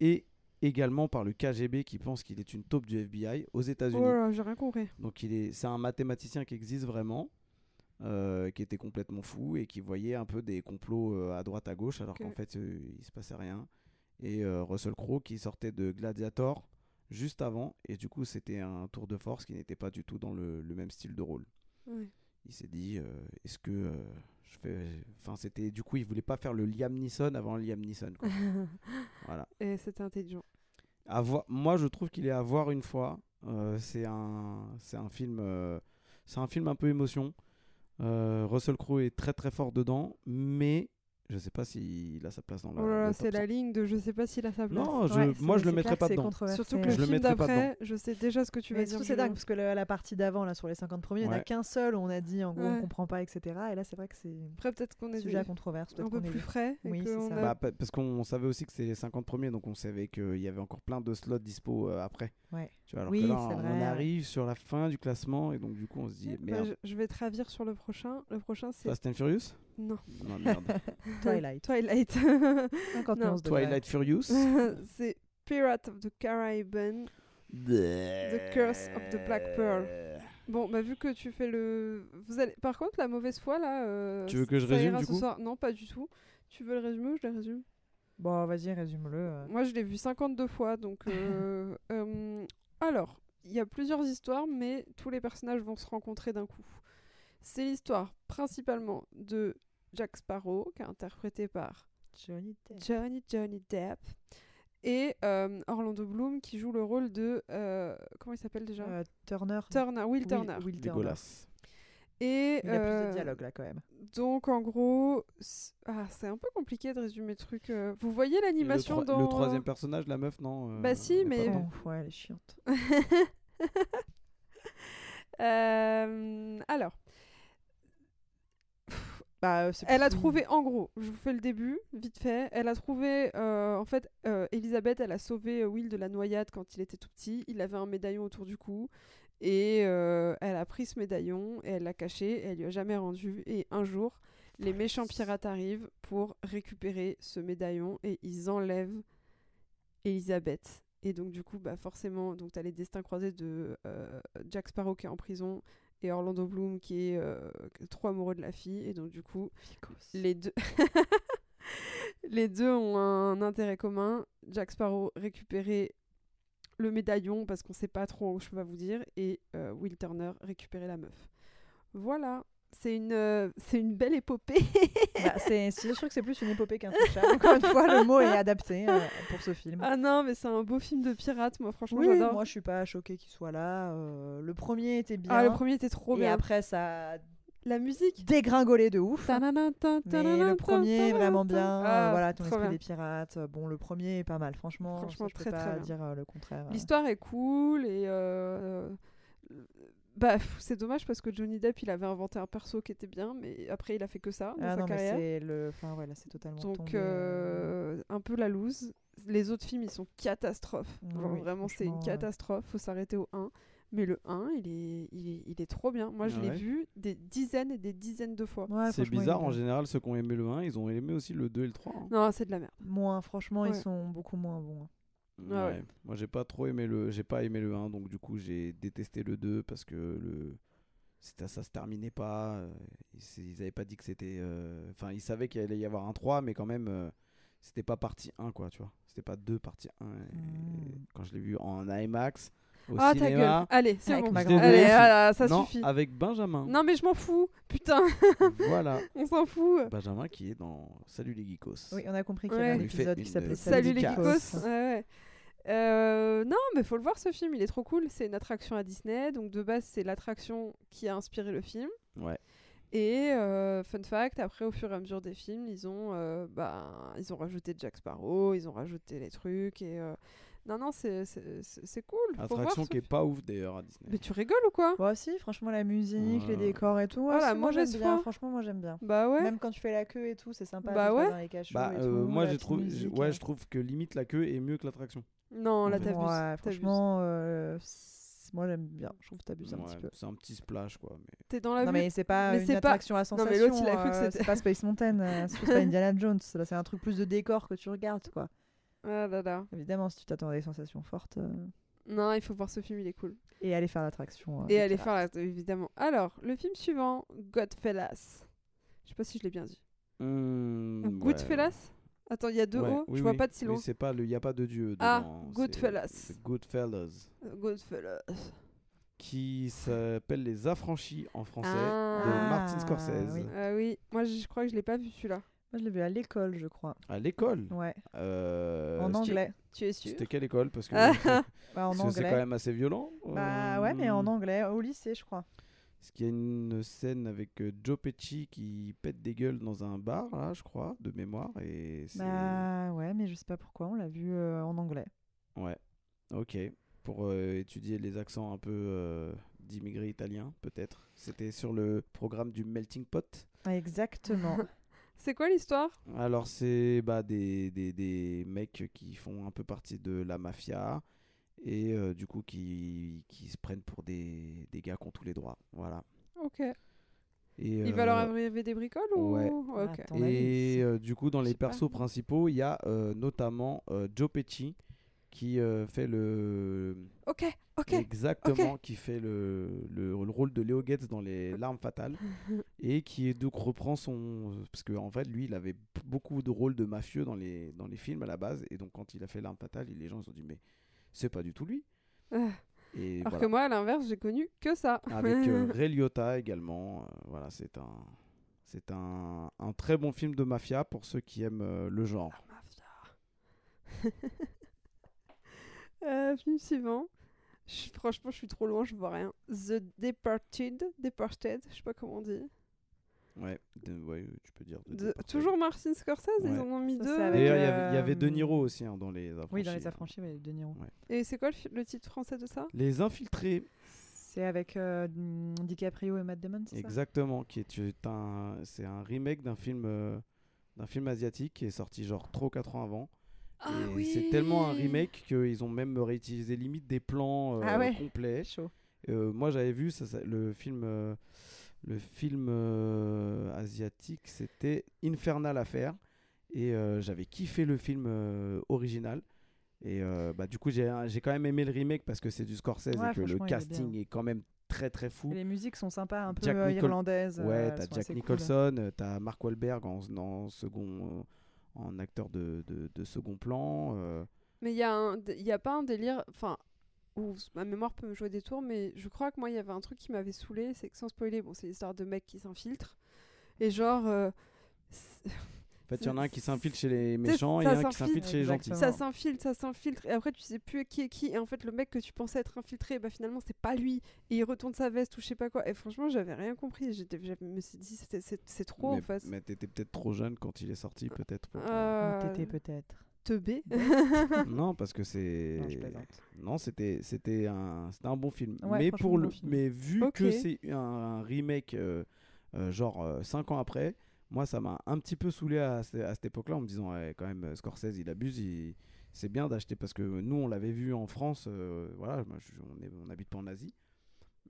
et également par le KGB qui pense qu'il est une taupe du FBI aux États-Unis. Oh là, j'ai rien compris. Donc, c'est un mathématicien qui existe vraiment. Qui était complètement fou et qui voyait un peu des complots à droite à gauche, alors qu'en fait il se passait rien. Et Russell Crowe qui sortait de Gladiator juste avant, et du coup c'était un tour de force qui n'était pas du tout dans le même style de rôle. Ouais. Il s'est dit est-ce que je fais... Enfin, c'était... Du coup il voulait pas faire le Liam Neeson avant Liam Neeson, quoi. Voilà. Et c'était intelligent. Moi je trouve qu'il est à voir une fois. C'est un film un peu émotion. Russell Crowe est très très fort dedans, mais je sais pas s'il a sa place dans c'est la ligne de je sais pas s'il a sa place. Non, moi je le mettrais pas dedans. Surtout que le film d'après, je sais déjà ce que tu vas dire. C'est dingue parce que la partie d'avant là sur les 50 premiers, il n'y en a qu'un seul où on a dit en gros on comprend pas, etc. Et là c'est vrai que c'est après peut-être qu'on est sujet à controverse, peut-être un peu plus frais. Oui, c'est ça. Parce qu'on savait aussi que c'était les 50 premiers, donc on savait qu'il y avait encore plein de slots dispo après. Ouais. Tu vois, alors que là, on arrive sur la fin du classement et donc du coup on se dit merde. Je vais te ravir sur le prochain. Le prochain c'est Fast and Furious ? Non. Non, merde. Twilight. Non. Twilight Furious. C'est Pirates of the Caribbean. The Curse of the Black Pearl. Bon, bah vu que tu fais le... Par contre, la mauvaise foi, là... tu veux que je résume, du coup ? Non, pas du tout. Tu veux le résumer ou je le résume ? Bon, vas-y, résume-le. Moi, je l'ai vu 52 fois, donc... Alors, il y a plusieurs histoires, mais tous les personnages vont se rencontrer d'un coup. C'est l'histoire principalement de Jack Sparrow, qui est interprété par Johnny Depp. Et Orlando Bloom qui joue le rôle de... comment il s'appelle déjà ? Will Turner. Dégueulasse. Et, il a plus de dialogue là quand même. Donc en gros, c'est un peu compliqué de résumer le truc. Vous voyez l'animation dans... Le troisième personnage, la meuf, non Bah si, mais... Bon. Ouais, elle est chiante. Alors... elle a trouvé, en gros, je vous fais le début, vite fait, elle a trouvé, en fait, Elisabeth, elle a sauvé Will de la noyade quand il était tout petit, il avait un médaillon autour du cou, et elle a pris ce médaillon, et elle l'a caché, et elle lui a jamais rendu, et un jour, les méchants pirates arrivent pour récupérer ce médaillon, et ils enlèvent Elisabeth. Et donc du coup, forcément, donc t'as les destins croisés de Jack Sparrow qui est en prison, et Orlando Bloom qui est trop amoureux de la fille, et donc du coup les deux ont un intérêt commun. Jack Sparrow récupérer le médaillon parce qu'on sait pas trop, je peux pas vous dire, et Will Turner récupérer la meuf. Voilà, c'est une belle épopée. Je trouve que c'est plus une épopée qu'un chat. Encore une fois, le mot est adapté pour ce film. Ah non, mais c'est un beau film de pirate, moi franchement, oui, j'adore. Moi je suis pas choquée qu'il soit là. Le premier était bien. Ah, le premier était trop bien. Et après ça, la musique dégringolée de ouf. Mais le premier est vraiment bien. Voilà, ton esprit des pirates. Bon, le premier est pas mal, franchement je peux pas dire le contraire. L'histoire est cool et. C'est dommage parce que Johnny Depp, il avait inventé un perso qui était bien, mais après il a fait que ça dans sa carrière. C'est totalement tombé. Un peu la loose. Les autres films, ils sont catastrophes. Vraiment, c'est une catastrophe. Faut s'arrêter au 1. Mais le 1, il est trop bien. Moi, je l'ai vu des dizaines et des dizaines de fois. Ouais, c'est bizarre. En général, ceux qui ont aimé le 1, ils ont aimé aussi le 2 et le 3. Hein. Non, c'est de la merde. Ils sont beaucoup moins bons. Ouais. Moi j'ai pas trop aimé le 1, donc du coup j'ai détesté le 2 parce que ça se terminait pas, ils avaient pas dit que c'était ils savaient qu'il allait y avoir un 3, mais quand même c'était pas partie 1 quoi, tu vois, c'était pas 2 partie 1 et quand je l'ai vu en IMAX au cinéma, ta gueule, allez c'est bon, allez, voilà, ça non, suffit avec Benjamin, non mais je m'en fous, putain. Voilà, on s'en fout. Benjamin qui est dans Salut les geekos, oui on a compris qu'il y avait un épisode qui s'appelait Salut les geekos. Non mais faut le voir, ce film il est trop cool, c'est une attraction à Disney, donc de base c'est l'attraction qui a inspiré le film, ouais. Et fun fact, après au fur et à mesure des films ils ont rajouté Jack Sparrow, ils ont rajouté les trucs et non c'est cool. Attraction qui est pas ouf d'ailleurs à Disney. Mais tu rigoles ou quoi ? Bah si, franchement la musique, les décors et tout. Voilà, moi j'aime bien. Franchement moi j'aime bien. Bah ouais. Même quand tu fais la queue et tout, c'est sympa. Bah ouais. Dans les cachots et tout. Moi je trouve que limite la queue est mieux que l'attraction. Non, là t'abuses. Ouais, franchement. Moi j'aime bien, je trouve que t'abuses un petit peu. C'est un petit splash quoi. Mais... T'es dans la vue. Non mais c'est pas une attraction à sensation. Non mais l'autre il a cru que c'est pas Space Mountain, c'est pas Indiana Jones. Là c'est un truc plus de décor que tu regardes quoi. Ah là là. Évidemment, si tu t'attends à des sensations fortes. Non, il faut voir ce film, il est cool. Et aller faire l'attraction. Et aller faire l'attraction, évidemment. Alors, le film suivant, Goodfellas. Je sais pas si je l'ai bien dit. Goodfellas ? Attends, il y a deux O, oui, je vois pas de silo. Oui, c'est pas, il y a pas de dieu dedans. Ah, Goodfellas. C'est Goodfellas. Qui s'appelle Les Affranchis en français, de Martin Scorsese. Oui. Oui, moi je crois que je l'ai pas vu celui-là. Moi, je l'ai vu à l'école, je crois. À l'école ? Ouais. En anglais. Tu es sûre ? C'était quelle école ? Parce que en anglais. C'est quand même assez violent. Ouais, mais en anglais, au lycée, je crois. Parce qu'il y a une scène avec Joe Pesci qui pète des gueules dans un bar, là, je crois, de mémoire. Et c'est... ouais, mais je sais pas pourquoi, on l'a vu en anglais. Ouais, ok. Pour étudier les accents un peu d'immigrés italiens, peut-être. C'était sur le programme du Melting Pot. Exactement. C'est quoi l'histoire ? Alors, c'est des mecs qui font un peu partie de la mafia et du coup qui se prennent pour des gars qui ont tous les droits. Voilà. Ok. Et il va leur arriver des bricoles ou... Ouais. Okay. Attends, et du coup, dans les persos principaux, il y a notamment Joe Pesci qui fait le... Ok. Exactement, okay. Qui fait le rôle de Léo Goetz dans Les Larmes Fatales et qui donc reprend son... Parce qu'en fait, lui, il avait beaucoup de rôles de mafieux dans les films à la base, et donc quand il a fait Larmes Fatales, les gens se sont dit « Mais c'est pas du tout lui !» Et alors que moi, à l'inverse, j'ai connu que ça. Avec Ray Liotta également. Voilà, c'est un... C'est un très bon film de mafia pour ceux qui aiment le genre. Film suivant. Franchement, je suis trop loin, je vois rien. The Departed, je sais pas comment on dit. Ouais, tu peux dire. Toujours Martin Scorsese, ouais. Ils en ont mis deux. D'ailleurs, il y avait De Niro aussi hein, dans Les Affranchis. Oui, dans Les Affranchis, mais De Niro. Ouais. Et c'est quoi le titre français de ça ? Les Infiltrés. C'est avec DiCaprio et Matt Damon, c'est ça ? Exactement, c'est un remake d'un film asiatique qui est sorti genre trop 4 ans avant. Ah oui. C'est tellement un remake qu'ils ont même réutilisé limite des plans complets. Chaud. Moi j'avais vu le film asiatique, c'était Infernal Affair et j'avais kiffé le film original et du coup j'ai quand même aimé le remake parce que c'est du Scorsese et que le casting est quand même très très fou. Et les musiques sont sympas, un peu irlandaises. Ouais, t'as Jack Nicholson, cool. T'as Mark Wahlberg en acteur de second plan. Mais il n'y a pas un délire... Enfin, ma mémoire peut me jouer des tours, mais je crois que moi, il y avait un truc qui m'avait saoulée, c'est que sans spoiler, c'est l'histoire de mecs qui s'infiltrent. Et genre... En fait, il y en a un qui s'infiltre chez les méchants et un qui s'infiltre chez les gentils. Ça s'infiltre. Et après, tu sais plus qui est qui. Et en fait, le mec que tu pensais être infiltré, finalement, c'est pas lui. Et il retourne sa veste ou je sais pas quoi. Et franchement, j'avais rien compris. Je me suis dit, c'est trop en fait. Mais t'étais peut-être trop jeune quand il est sorti, peut-être. T'étais peut-être teubé. Non, parce que c'est. Non, je plaisante. Non, c'était un bon film. Ouais, mais vu que c'est un remake, 5 ans après. Moi, ça m'a un petit peu saoulé à cette époque-là en me disant quand même, Scorsese, il abuse, c'est bien d'acheter parce que nous, on l'avait vu en France, on n'habite pas en Asie.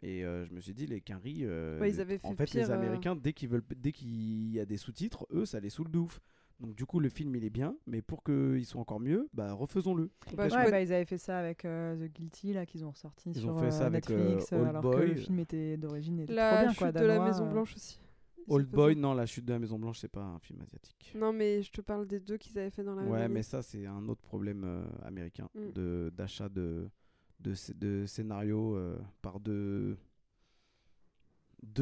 Et je me suis dit, les quinries, les Américains, dès qu'il y a des sous-titres, eux, ça les saoule de ouf. Donc du coup, le film, il est bien, mais pour qu'il soit encore mieux, refaisons-le. Ils avaient fait ça avec The Guilty, là, qu'ils ont ressorti sur Netflix, alors que le film était d'origine était trop bien. La chute de la Maison-Blanche aussi. Old Boy, non, La Chute de la Maison Blanche, c'est pas un film asiatique. Non, mais je te parle des deux qu'ils avaient fait dans la même année. Ouais, mais ça, c'est un autre problème américain d'achat de scénarios par deux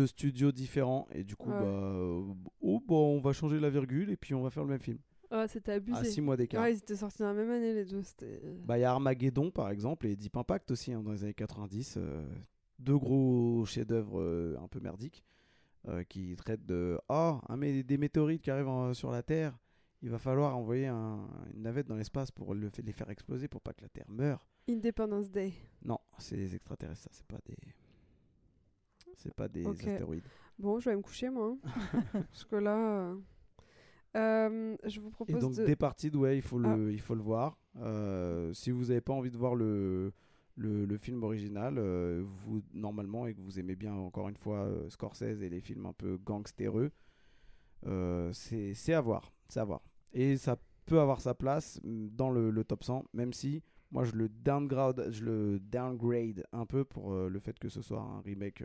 studios différents. Et du coup, on va changer la virgule et puis on va faire le même film. Ouais, c'était abusé. À 6 mois d'écart. Ouais, ils étaient sortis dans la même année, les deux. Il y a Armageddon, par exemple, et Deep Impact aussi, hein, dans les années 90. Deux gros chefs-d'œuvre un peu merdiques. Qui traite de des météorites qui arrivent sur la Terre, il va falloir envoyer une navette dans l'espace pour les faire exploser pour pas que la Terre meure. Independence Day. Non, c'est des extraterrestres, ça, c'est pas des astéroïdes. Bon, je vais me coucher moi. Parce que là je vous propose. Et donc Departed, il faut le voir. Si vous n'avez pas envie de voir le film original, vous normalement, et que vous aimez bien encore une fois Scorsese et les films un peu gangstéreux, c'est à voir et ça peut avoir sa place dans le top 100, même si moi je le downgrade un peu pour le fait que ce soit un remake.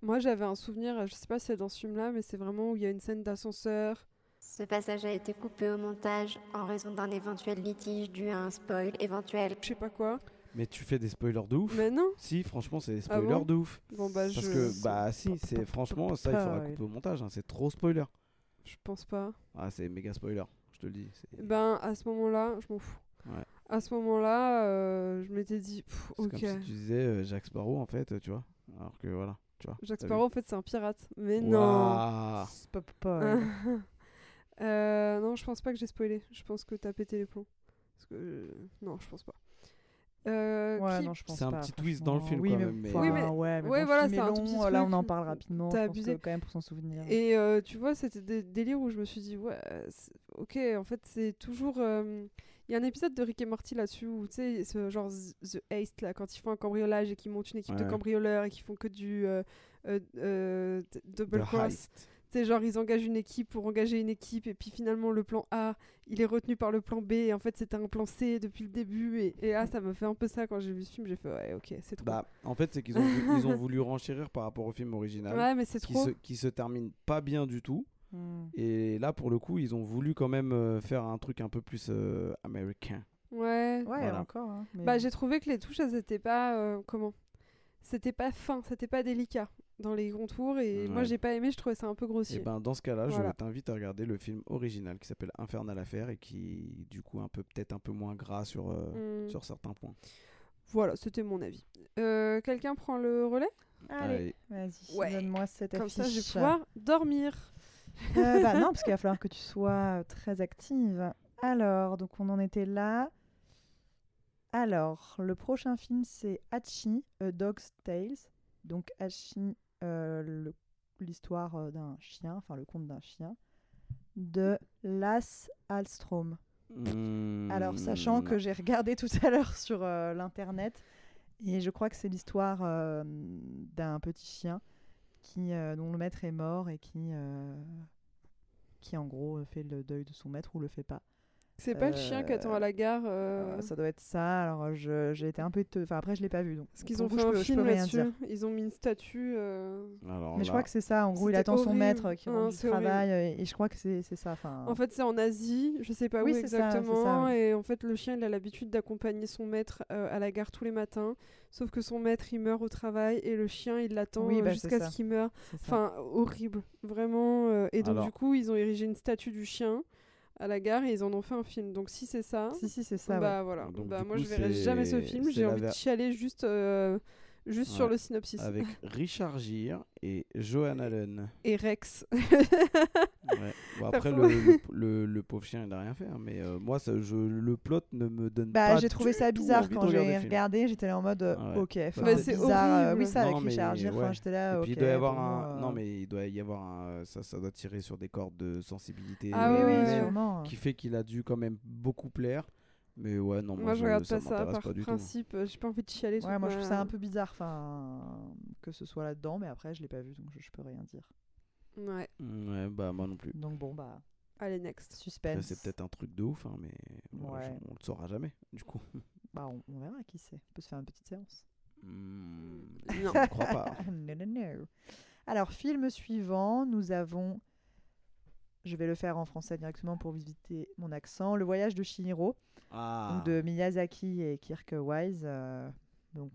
Moi j'avais un souvenir, je sais pas si c'est dans ce film là, mais c'est vraiment où il y a une scène d'ascenseur. Ce passage a été coupé au montage en raison d'un éventuel litige dû à un spoil éventuel. Je sais pas quoi. Mais tu fais des spoilers de ouf. Mais non. Si, franchement, c'est des spoilers de ouf. Bon, c'est franchement, ça, il faudra couper au montage. Hein, c'est trop spoiler. Je pense pas. Ah, c'est méga spoiler, je te le dis. À ce moment-là, je m'en fous. Ouais. À ce moment-là, je m'étais dit, c'est comme si tu disais Jack Sparrow, en fait, tu vois. Alors que voilà, tu vois. Jack Sparrow, en fait, c'est un pirate. Mais non. C'est pas pareil. Non, je pense pas que j'ai spoilé. Je pense que t'as pété les plombs. Parce que non, je pense pas. Non, je pense pas. C'est un petit twist dans le film, quand même. Mais là, on en parle rapidement. T'as abusé quand même pour s'en souvenir. Et tu vois, c'était des délires où je me suis dit, en fait, c'est toujours. Il y a un épisode de Rick et Morty là-dessus où, tu sais, ce genre The Heist, là, quand ils font un cambriolage et qu'ils montent une équipe de cambrioleurs et qu'ils font que du double cross. C'est genre ils engagent une équipe pour engager une équipe et puis finalement le plan A il est retenu par le plan B et en fait c'était un plan C depuis le début et là ça m'a fait un peu ça quand j'ai vu ce film, j'ai fait c'est trop. En fait c'est qu'ils ont ils ont voulu renchérir par rapport au film original mais c'est trop. Qui se termine pas bien du tout et là pour le coup ils ont voulu quand même faire un truc un peu plus américain. J'ai trouvé que les touches elles étaient pas c'était pas fin, c'était pas délicat dans les contours, et moi j'ai pas aimé, je trouvais ça un peu grossier. Et ben dans ce cas-là, je t'invite à regarder le film original qui s'appelle Infernal Affair, et qui du coup peut-être un peu moins gras sur certains points. Voilà, c'était mon avis. Quelqu'un prend le relais ? Allez, vas-y, donne-moi cette affiche. Comme ça, je vais pouvoir dormir. Non, parce qu'il va falloir que tu sois très active. Alors, donc on en était là. Alors, le prochain film, c'est Hachi, A Dog's Tales. Donc Hachi, l'histoire d'un chien, enfin le conte d'un chien, de Lasse Hallström. Alors, sachant que j'ai regardé tout à l'heure sur l'internet, et je crois que c'est l'histoire d'un petit chien dont le maître est mort et qui en gros fait le deuil de son maître, ou le fait pas. C'est pas le chien qui attend à la gare Ça doit être ça. Alors j'ai été un peu... Après, je l'ai pas vu. Donc, parce qu'ils ont fait un film là-dessus. Ils ont mis une statue... Alors, mais là, je crois que c'est ça. En gros, il attend son maître qui rentre du travail. Et je crois que c'est ça. Enfin... En fait, c'est en Asie. Je sais pas où c'est exactement. Ça. Et en fait, le chien, il a l'habitude d'accompagner son maître à la gare tous les matins. Sauf que son maître, il meurt au travail. Et le chien, il l'attend jusqu'à ce qu'il meure. Enfin, horrible. Vraiment. Et donc, du coup, ils ont érigé une statue du chien à la gare, et ils en ont fait un film. Donc si c'est ça, voilà. Donc, moi je verrai jamais ce film, j'ai envie de chialer juste sur le synopsis. Avec Richard Gere et Joan Allen. Et Rex. Bon, après le pauvre chien il n'a rien fait, hein, mais moi le plot ne me donne pas. J'ai trouvé ça bizarre quand j'ai regardé, j'étais là en mode OK, c'est bizarre. Oui, ça avec Richard Gere, j'étais là OK. Il doit y avoir non mais il doit y avoir ça doit tirer sur des cordes de sensibilité qui fait qu'il a dû quand même beaucoup plaire. Mais moi je regarde pas ça par principe, j'ai pas envie de chialer. Moi je trouve ça un peu bizarre que ce soit là-dedans, mais après je l'ai pas vu donc je peux rien dire. Moi non plus. Donc allez, next. Suspense. Là, c'est peut-être un truc de ouf, hein, mais on le saura jamais du coup. On verra, qui sait. On peut se faire une petite séance. Non, je crois pas. Non. Alors, film suivant, nous avons... Je vais le faire en français directement pour éviter mon accent. Le voyage de Chihiro, de Miyazaki et Kirk Wise. Donc,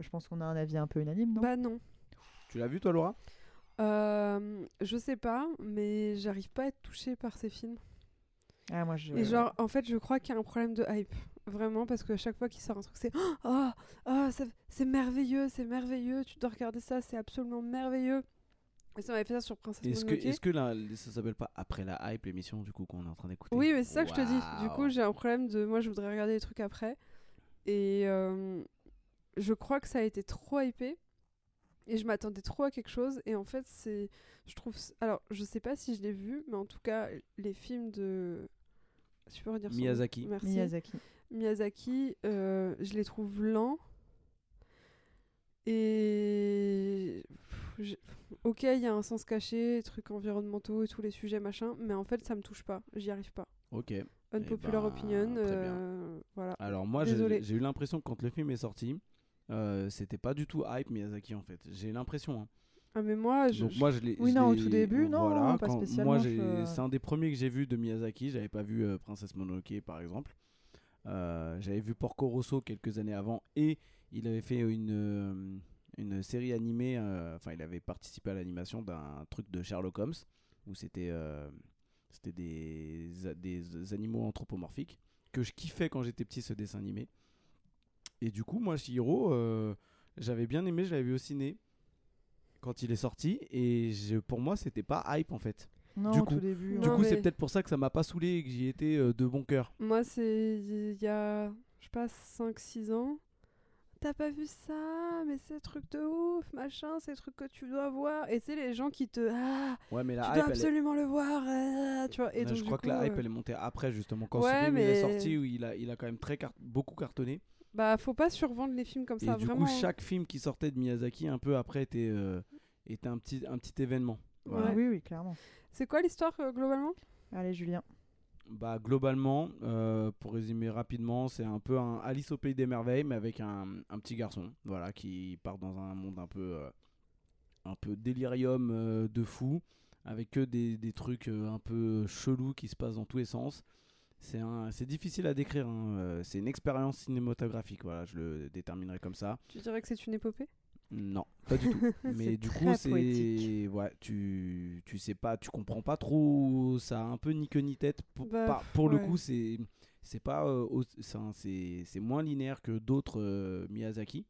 je pense qu'on a un avis un peu unanime, non ? Non. Tu l'as vu, toi, Laura ? Je sais pas, mais j'arrive pas à être touchée par ces films. Moi, et en fait, je crois qu'il y a un problème de hype. Vraiment, parce qu'à chaque fois qu'il sort un truc, c'est « Oh, c'est merveilleux, tu dois regarder ça, c'est absolument merveilleux ». Ça m'avait fait ça sur Princesse Mononoke. Est-ce que ça s'appelle pas Après la hype, l'émission du coup qu'on est en train d'écouter ? Oui, mais c'est ça que je te dis. Du coup, j'ai un problème de... Moi, je voudrais regarder les trucs après. Et je crois que ça a été trop hypé. Et je m'attendais trop à quelque chose. Et en fait, je trouve... Alors, je sais pas si je l'ai vu, mais en tout cas, les films de... Tu peux redire ça ? Miyazaki. Merci. Miyazaki, je les trouve lents. Et... OK, il y a un sens caché, trucs environnementaux et tous les sujets machin, mais en fait ça me touche pas, j'y arrive pas. OK. Unpopular opinion, voilà. Alors moi j'ai eu l'impression que quand le film est sorti, c'était pas du tout hype Miyazaki en fait. J'ai l'impression. Hein. Ah mais moi au tout début non, pas spécialement. C'est un des premiers que j'ai vu de Miyazaki, j'avais pas vu Princesse Mononoke par exemple. J'avais vu Porco Rosso quelques années avant, et il avait fait une série animée, il avait participé à l'animation d'un truc de Sherlock Holmes où c'était des animaux anthropomorphiques que je kiffais quand j'étais petit, ce dessin animé. Et du coup moi Chihiro, j'avais bien aimé, je l'avais vu au ciné quand il est sorti, et pour moi c'était pas hype en fait. Non, du coup, c'est peut-être pour ça que ça m'a pas saoulé et que j'y étais de bon cœur. Moi c'est il y a 5-6 ans. T'as pas vu ça, mais c'est un truc de ouf, machin, c'est un truc que tu dois voir. Et c'est les gens qui te... mais la tu dois absolument le voir. Tu vois. Et donc, je crois que la hype, elle est montée après, justement, quand ce film est sorti, où il a quand même beaucoup cartonné. Faut pas survendre les films comme ça, vraiment. Et du coup, chaque film qui sortait de Miyazaki, un peu après, était un petit événement. Voilà. Ouais. Oui, clairement. C'est quoi l'histoire, globalement ? Allez, Julien. Globalement, pour résumer rapidement, c'est un peu un Alice au Pays des Merveilles, mais avec un petit garçon, voilà, qui part dans un monde un peu délirium de fou, avec que des trucs un peu chelous qui se passent dans tous les sens. C'est difficile à décrire, hein. C'est une expérience cinématographique, voilà, je le déterminerai comme ça. Tu dirais que c'est une épopée ? Non, pas du tout. Mais du coup, c'est ouais, tu sais pas, tu comprends pas trop, ça a un peu ni queue ni tête. Pour le coup, c'est pas c'est moins linéaire que d'autres Miyazaki.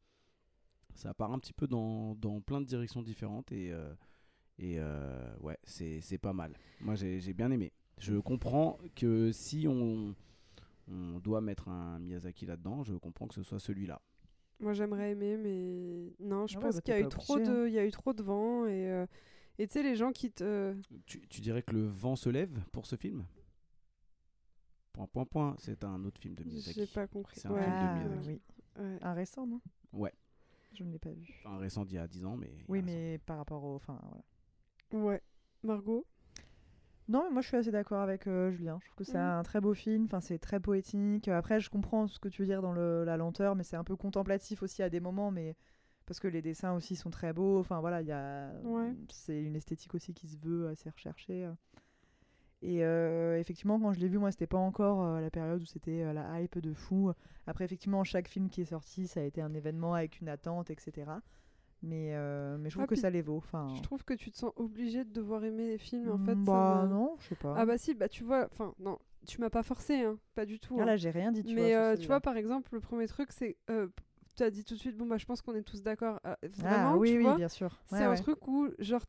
Ça part un petit peu dans plein de directions différentes et ouais, c'est pas mal. Moi, j'ai bien aimé. Je comprends que si on doit mettre un Miyazaki là-dedans, je comprends que ce soit celui-là. Moi, j'aimerais aimer, mais non, je pense qu'il y a eu trop de vent et tu sais, les gens qui te... Tu dirais que le vent se lève pour ce film ? ? C'est un autre film de Miyazaki. J'ai pas compris. C'est un film de Miyazaki. Oui. Ouais. Un récent, non ? Ouais. Je ne l'ai pas vu. Un récent d'il y a 10 ans, mais... Oui, mais par rapport au... Enfin, voilà. Ouais. Margot ? Non, mais moi je suis assez d'accord avec Julien. Je trouve que c'est un très beau film. Enfin, c'est très poétique. Après, je comprends ce que tu veux dire dans la lenteur, mais c'est un peu contemplatif aussi à des moments. Mais parce que les dessins aussi sont très beaux. Enfin voilà, il y a. Ouais. C'est une esthétique aussi qui se veut assez recherchée. Et effectivement, quand je l'ai vu, moi, c'était pas encore la période où c'était la hype de fou. Après, effectivement, chaque film qui est sorti, ça a été un événement avec une attente, etc. Mais je trouve que ça les vaut. Enfin, je trouve que tu te sens obligée de devoir aimer les films en fait. Bah non, je sais pas. Ah bah si, bah tu vois, enfin non, tu m'as pas forcé, hein, pas du tout. Ah là, j'ai rien dit. Mais tu vois, par exemple, le premier truc, c'est tu as dit tout de suite, bon bah je pense qu'on est tous d'accord. Vraiment, ah oui, tu vois, bien sûr. Ouais, c'est un truc où genre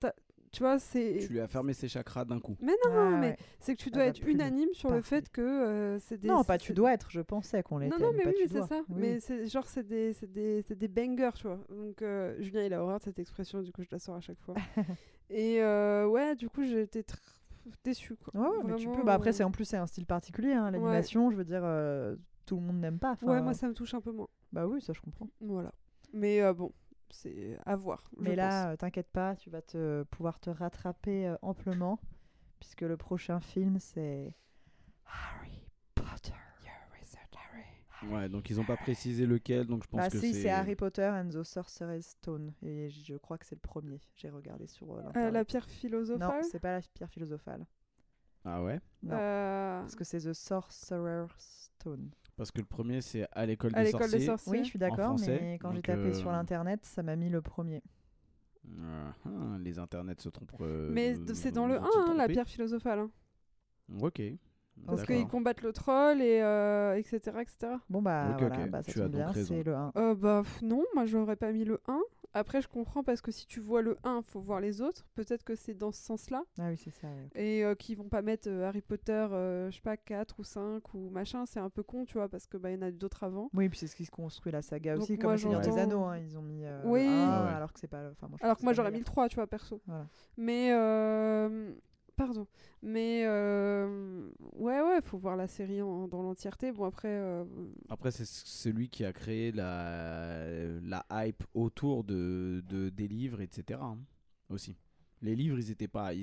tu vois, c'est... Tu lui as fermé ses chakras d'un coup. Mais non, mais c'est que tu dois être unanime sur le fait que c'est des... Non, pas tu dois être, je pensais qu'on l'était. Non, mais oui, c'est ça. Oui. Mais c'est, genre, c'est des bangers, tu vois. Donc, Julien, il a horreur de cette expression, du coup, je la sors à chaque fois. Et ouais, du coup, j'étais déçue, quoi. Ouais, vraiment, mais tu peux... Bah, après, en plus, c'est un style particulier, hein, l'animation, je veux dire, tout le monde n'aime pas. Ouais, moi, ça me touche un peu moins. Bah oui, ça, je comprends. Voilà. Mais bon... C'est à voir. Mais là, t'inquiète pas, tu vas pouvoir te rattraper amplement, puisque le prochain film, c'est Harry Potter. Ouais, donc ils n'ont pas précisé lequel, donc je pense que c'est Harry Potter and the Sorcerer's Stone, et je crois que c'est le premier. J'ai regardé sur l'internet. La pierre philosophale ? Non, c'est pas la pierre philosophale. Ah ouais ? Non, parce que c'est The Sorcerer's Stone. Parce que le premier, c'est à l'école des sorciers. Oui, je suis d'accord, mais quand j'ai tapé sur l'internet, ça m'a mis le premier. Les internets se trompent. Mais c'est dans le 1, la pierre philosophale. Hein. Ok. Parce qu'ils combattent le troll, et etc., etc. Bon, bah, okay, voilà, bah ça tombe bien, c'est le 1. Bah, non, moi, j'aurais pas mis le 1. Après, je comprends, parce que si tu vois le 1, il faut voir les autres. Peut-être que c'est dans ce sens-là. Ah oui, c'est ça. Oui. Et qu'ils vont pas mettre Harry Potter, je sais pas, 4 ou 5 ou machin. C'est un peu con, tu vois, parce qu'il y en a d'autres avant. Oui, puis c'est ce qui se construit, la saga donc aussi. Comme Seigneur des Anneaux, hein, ils ont mis oui. 1, alors que c'est pas... Moi, alors que moi, j'aurais mis le 3, tu vois, perso. Voilà. Mais... Pardon. Mais ouais, faut voir la série dans l'entièreté. Bon, après... Après, c'est celui qui a créé la hype autour des livres, etc. Hein, aussi. Les livres, ils étaient pas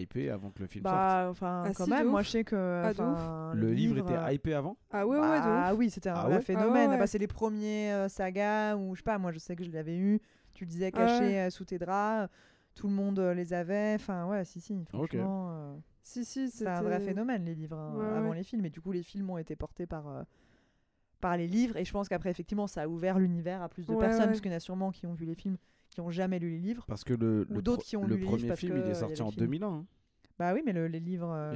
hypés avant que le film sorte. Enfin, quand même, moi, je sais que... Le livre était hypé avant ? Ah ouais, ouais, de ouf. Ah oui, c'était un vrai phénomène. Ah ouais. C'est les premiers sagas où, je sais pas, moi, je sais que je l'avais eu. Tu le disais caché sous tes draps. Tout le monde les avait, enfin ouais, si, franchement, c'est un vrai phénomène, les livres, hein, avant les films, et du coup les films ont été portés par les livres, et je pense qu'après effectivement ça a ouvert l'univers à plus de personnes, parce qu'il y en a sûrement qui ont vu les films, qui n'ont jamais lu les livres, parce que le premier film, il est sorti en 2001, hein. Bah oui, mais les livres...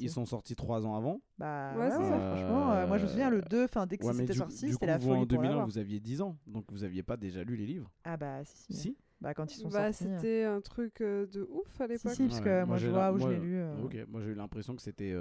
Ils sont sortis 3 ans avant. Bah ouais, c'est ça, franchement. Moi, je me souviens, le 2, dès que c'était sorti, c'était la folie. Vous, en 2001, vous aviez 10 ans, donc vous n'aviez pas déjà lu les livres. Ah bah si. Bah quand ils sont sortis... C'était un truc de ouf à l'époque. Si, parce que moi, je vois où je l'ai lu. Ok, moi, j'ai eu l'impression que c'était...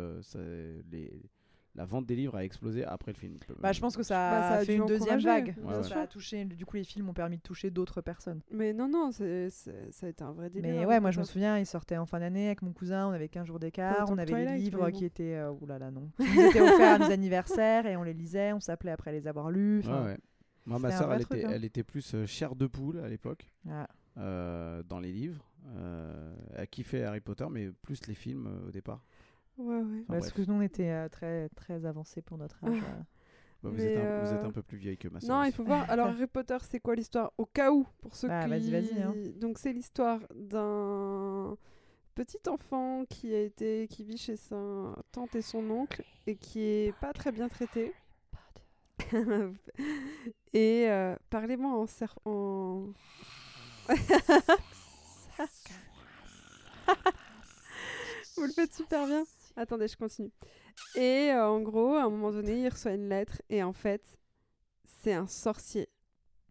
La vente des livres a explosé après le film. Bah, je pense que ça a fait une deuxième vague. Ouais, ça a touché. Du coup, les films ont permis de toucher d'autres personnes. Mais non, ça a été un vrai délire. Mais ouais, moi je me souviens, ils sortaient en fin d'année avec mon cousin, on avait 15 jours d'écart, on avait les livres qui étaient... Oulala, non. Ils étaient offerts à nos anniversaires et on les lisait, on s'appelait après les avoir lus. Ouais. Moi, ma soeur, elle était plus chair de poule à l'époque, dans les livres. Elle kiffait Harry Potter, mais plus les films au départ. Ouais. Parce que nous, on était très, très avancés pour notre âge. Vous êtes un peu plus vieille que ma soeur. Non, il faut voir. Alors, Harry Potter, c'est quoi l'histoire ? Au cas où, pour ceux qui... Vas-y, hein. Donc, c'est l'histoire d'un petit enfant qui vit chez sa tante et son oncle et qui est pas très bien traité. Et parlez-moi en serpent. Vous le faites super bien. Attendez, je continue. Et en gros, à un moment donné, il reçoit une lettre et en fait, c'est un sorcier.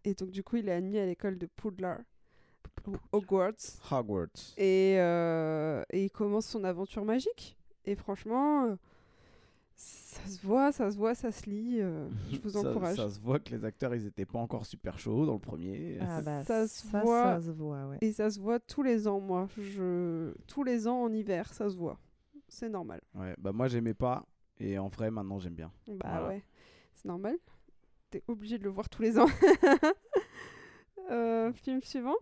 Et donc, du coup, il est admis à l'école de Poudlard. Hogwarts. Et il commence son aventure magique. Et franchement, ça se voit, ça se lit. Je vous encourage. Ça se voit que les acteurs, ils n'étaient pas encore super chauds dans le premier. Ah bah, ça se voit, ouais. Et ça se voit tous les ans, moi. Tous les ans en hiver, ça se voit. C'est normal. Ouais, bah moi, j'aimais pas. Et en vrai, maintenant, j'aime bien. Bah voilà. Ouais, c'est normal. T'es obligé de le voir tous les ans. Film suivant ?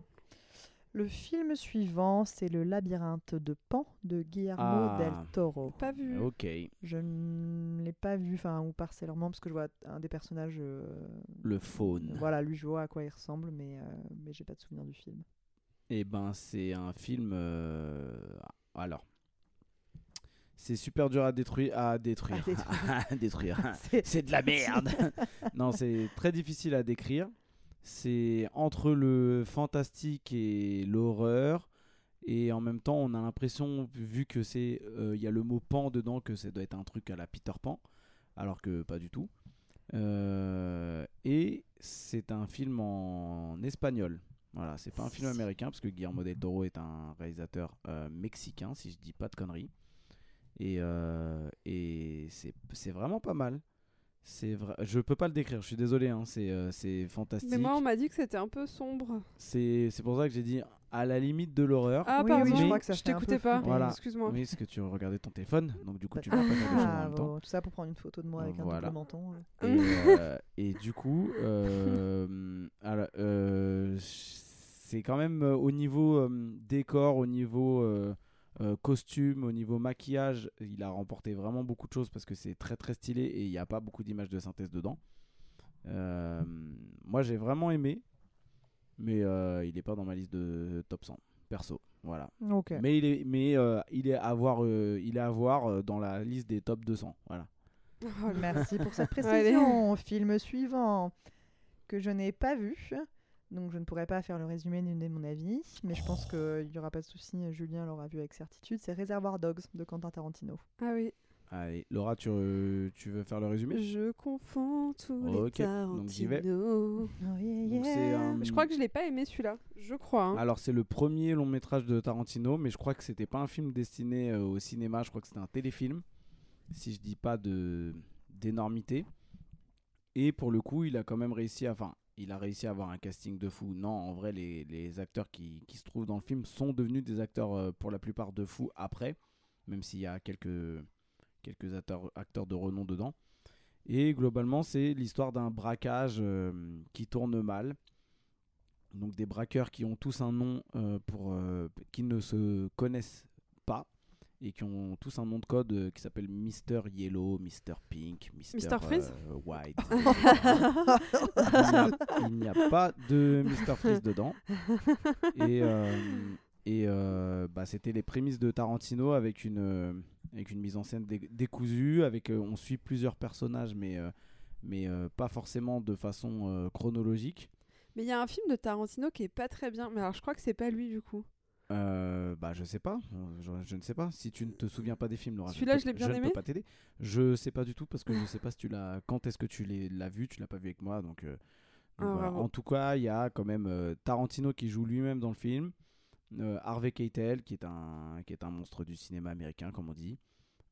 Le film suivant, c'est Le Labyrinthe de Pan de Guillermo del Toro. Pas vu. Ok. Je ne l'ai pas vu, enfin, ou partiellement, parce que je vois un des personnages. Le faune. Voilà, lui, je vois à quoi il ressemble, mais j'ai pas de souvenir du film. Eh ben, c'est un film. Alors. C'est super dur à détruire. C'est de la merde. Non, c'est très difficile à décrire. C'est entre le fantastique et l'horreur, et en même temps on a l'impression, vu que c'est y a le mot pan dedans, que ça doit être un truc à la Peter Pan, alors que pas du tout. Et c'est un film en espagnol. Voilà, c'est pas un film américain parce que Guillermo del Toro est un réalisateur mexicain, si je dis pas de conneries. Et c'est vraiment pas mal. Je peux pas le décrire, je suis désolé, hein, c'est fantastique. Mais moi on m'a dit que c'était un peu sombre. C'est pour ça que j'ai dit à la limite de l'horreur. Ah oui, pardon, oui, je crois que ça, je t'écoutais pas. Voilà. Excuse-moi. Oui, parce que tu regardais ton téléphone, donc du coup tu vois pas quelque chose en même temps. Tout ça pour prendre une photo de moi avec un double menton. Et, et du coup, alors, c'est quand même au niveau décor, au niveau costume, au niveau maquillage, il a remporté vraiment beaucoup de choses parce que c'est très très stylé et il n'y a pas beaucoup d'images de synthèse dedans. Moi j'ai vraiment aimé, mais il n'est pas dans ma liste de top 100 perso, voilà. Okay. Mais il est à voir dans la liste des top 200, voilà. Oh, merci pour cette précision. Film suivant que je n'ai pas vu. Donc je ne pourrais pas faire le résumé ni donner mon avis, mais je pense qu'il n'y aura pas de souci, Julien l'aura vu avec certitude, c'est Reservoir Dogs de Quentin Tarantino. Ah oui. Allez, Laura, tu veux faire le résumé ? Je confonds tous les Tarantino. Donc j'y vais. Oh, yeah. Donc, je crois que je ne l'ai pas aimé celui-là, je crois. Hein. Alors c'est le premier long métrage de Tarantino, mais je crois que ce n'était pas un film destiné au cinéma, je crois que c'était un téléfilm, si je ne dis pas d'énormité. Et pour le coup, il a quand même réussi à... Il a réussi à avoir un casting de fou. Non, en vrai, les acteurs qui se trouvent dans le film sont devenus des acteurs pour la plupart de fous après, même s'il y a quelques acteurs de renom dedans. Et globalement, c'est l'histoire d'un braquage qui tourne mal. Donc des braqueurs qui ont tous un nom qui ne se connaissent pas et qui ont tous un nom de code qui s'appelle Mr Yellow, Mr Pink, Mr Freeze, White. Il n'y a pas de Mr Freeze dedans. Et bah c'était les prémices de Tarantino avec une mise en scène décousue, avec on suit plusieurs personnages mais pas forcément de façon chronologique. Mais il y a un film de Tarantino qui est pas très bien, mais alors je crois que c'est pas lui du coup. Bah je sais pas, je ne sais pas. Si tu ne te souviens pas des films, Laura, celui-là je l'ai bien aimé. Je ne peux pas t'aider. Je sais pas du tout parce que je sais pas si tu l'as. Quand est-ce que tu l'as vu? Tu l'as pas vu avec moi, donc voilà. En tout cas, il y a quand même Tarantino qui joue lui-même dans le film. Harvey Keitel qui est un monstre du cinéma américain, comme on dit.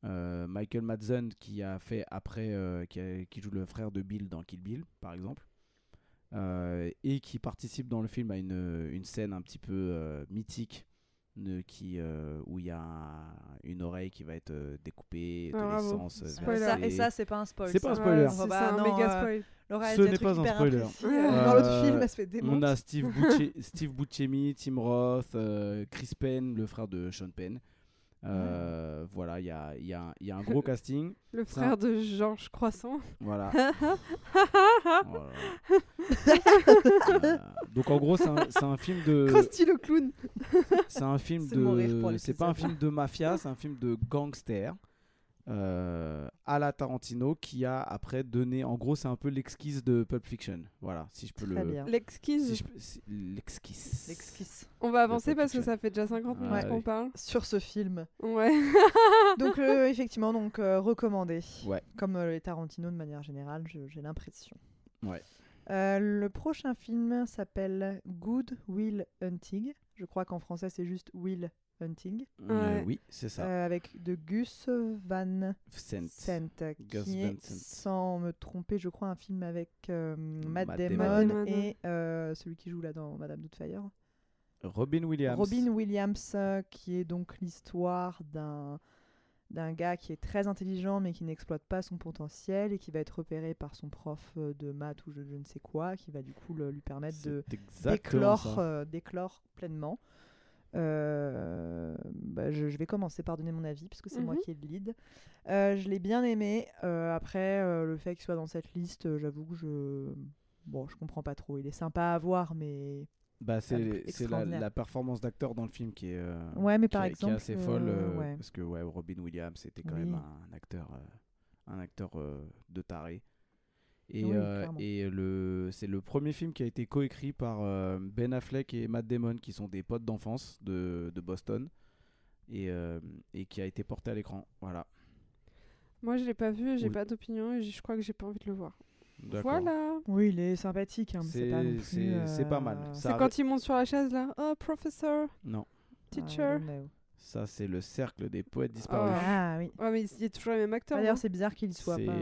Michael Madsen qui a fait après, qui joue le frère de Bill dans Kill Bill, par exemple. Et qui participe dans le film à une scène un petit peu mythique où il y a une oreille qui va être découpée dans les sens. Et ça, c'est pas un spoil. C'est pas un spoiler. C'est un méga spoil. Laura, ce n'est pas un spoiler. Dans l'autre film, elle se fait démonter. On a Steve Buscemi, Tim Roth, Chris Penn, le frère de Sean Penn. Voilà, il y a un gros casting. Le frère de Georges Croissant. Voilà. Donc en gros, c'est un film de. Krusty le clown. C'est un film de. C'est pas un film de mafia, c'est un film de gangster. à la Tarantino, qui a après donné, en gros c'est un peu l'esquisse de Pulp Fiction, voilà, si je peux très le bien. L'esquisse, si je peux... l'esquisse on va avancer parce que ça fait déjà 50 minutes qu'on parle sur ce film, ouais. Donc effectivement, donc recommandé, ouais, comme les Tarantino de manière générale, j'ai l'impression, ouais. Le prochain film s'appelle Good Will Hunting, je crois qu'en français c'est juste Will Hunting. Ouais. Oui, c'est ça. Avec de Gus Van Sant. Sans me tromper, je crois, un film avec Matt Damon et celui qui joue là dans Madame Doubtfire. Robin Williams, qui est donc l'histoire d'un gars qui est très intelligent mais qui n'exploite pas son potentiel et qui va être repéré par son prof de maths ou je ne sais quoi, qui va du coup lui permettre d'éclore pleinement. Je vais commencer par donner mon avis parce que c'est moi qui ai le lead. Je l'ai bien aimé. Après, le fait qu'il soit dans cette liste, j'avoue que je comprends pas trop. Il est sympa à voir, mais c'est la performance d'acteur dans le film qui est assez folle, parce que Robin Williams c'était quand même un acteur de taré. Et, oui, et c'est le premier film qui a été coécrit par Ben Affleck et Matt Damon, qui sont des potes d'enfance de Boston, et qui a été porté à l'écran. Voilà. Moi, je l'ai pas vu, j'ai pas d'opinion, et je crois que j'ai pas envie de le voir. D'accord. Voilà. Oui, il est sympathique, hein, mais c'est pas non plus, c'est pas mal. Ça quand il monte sur la chaise là, oh professeur. Non. Teacher. Ça, c'est le cercle des poètes disparus. Ah oui. Ouais, mais il est toujours le même acteur. D'ailleurs, c'est bizarre qu'il soit pas.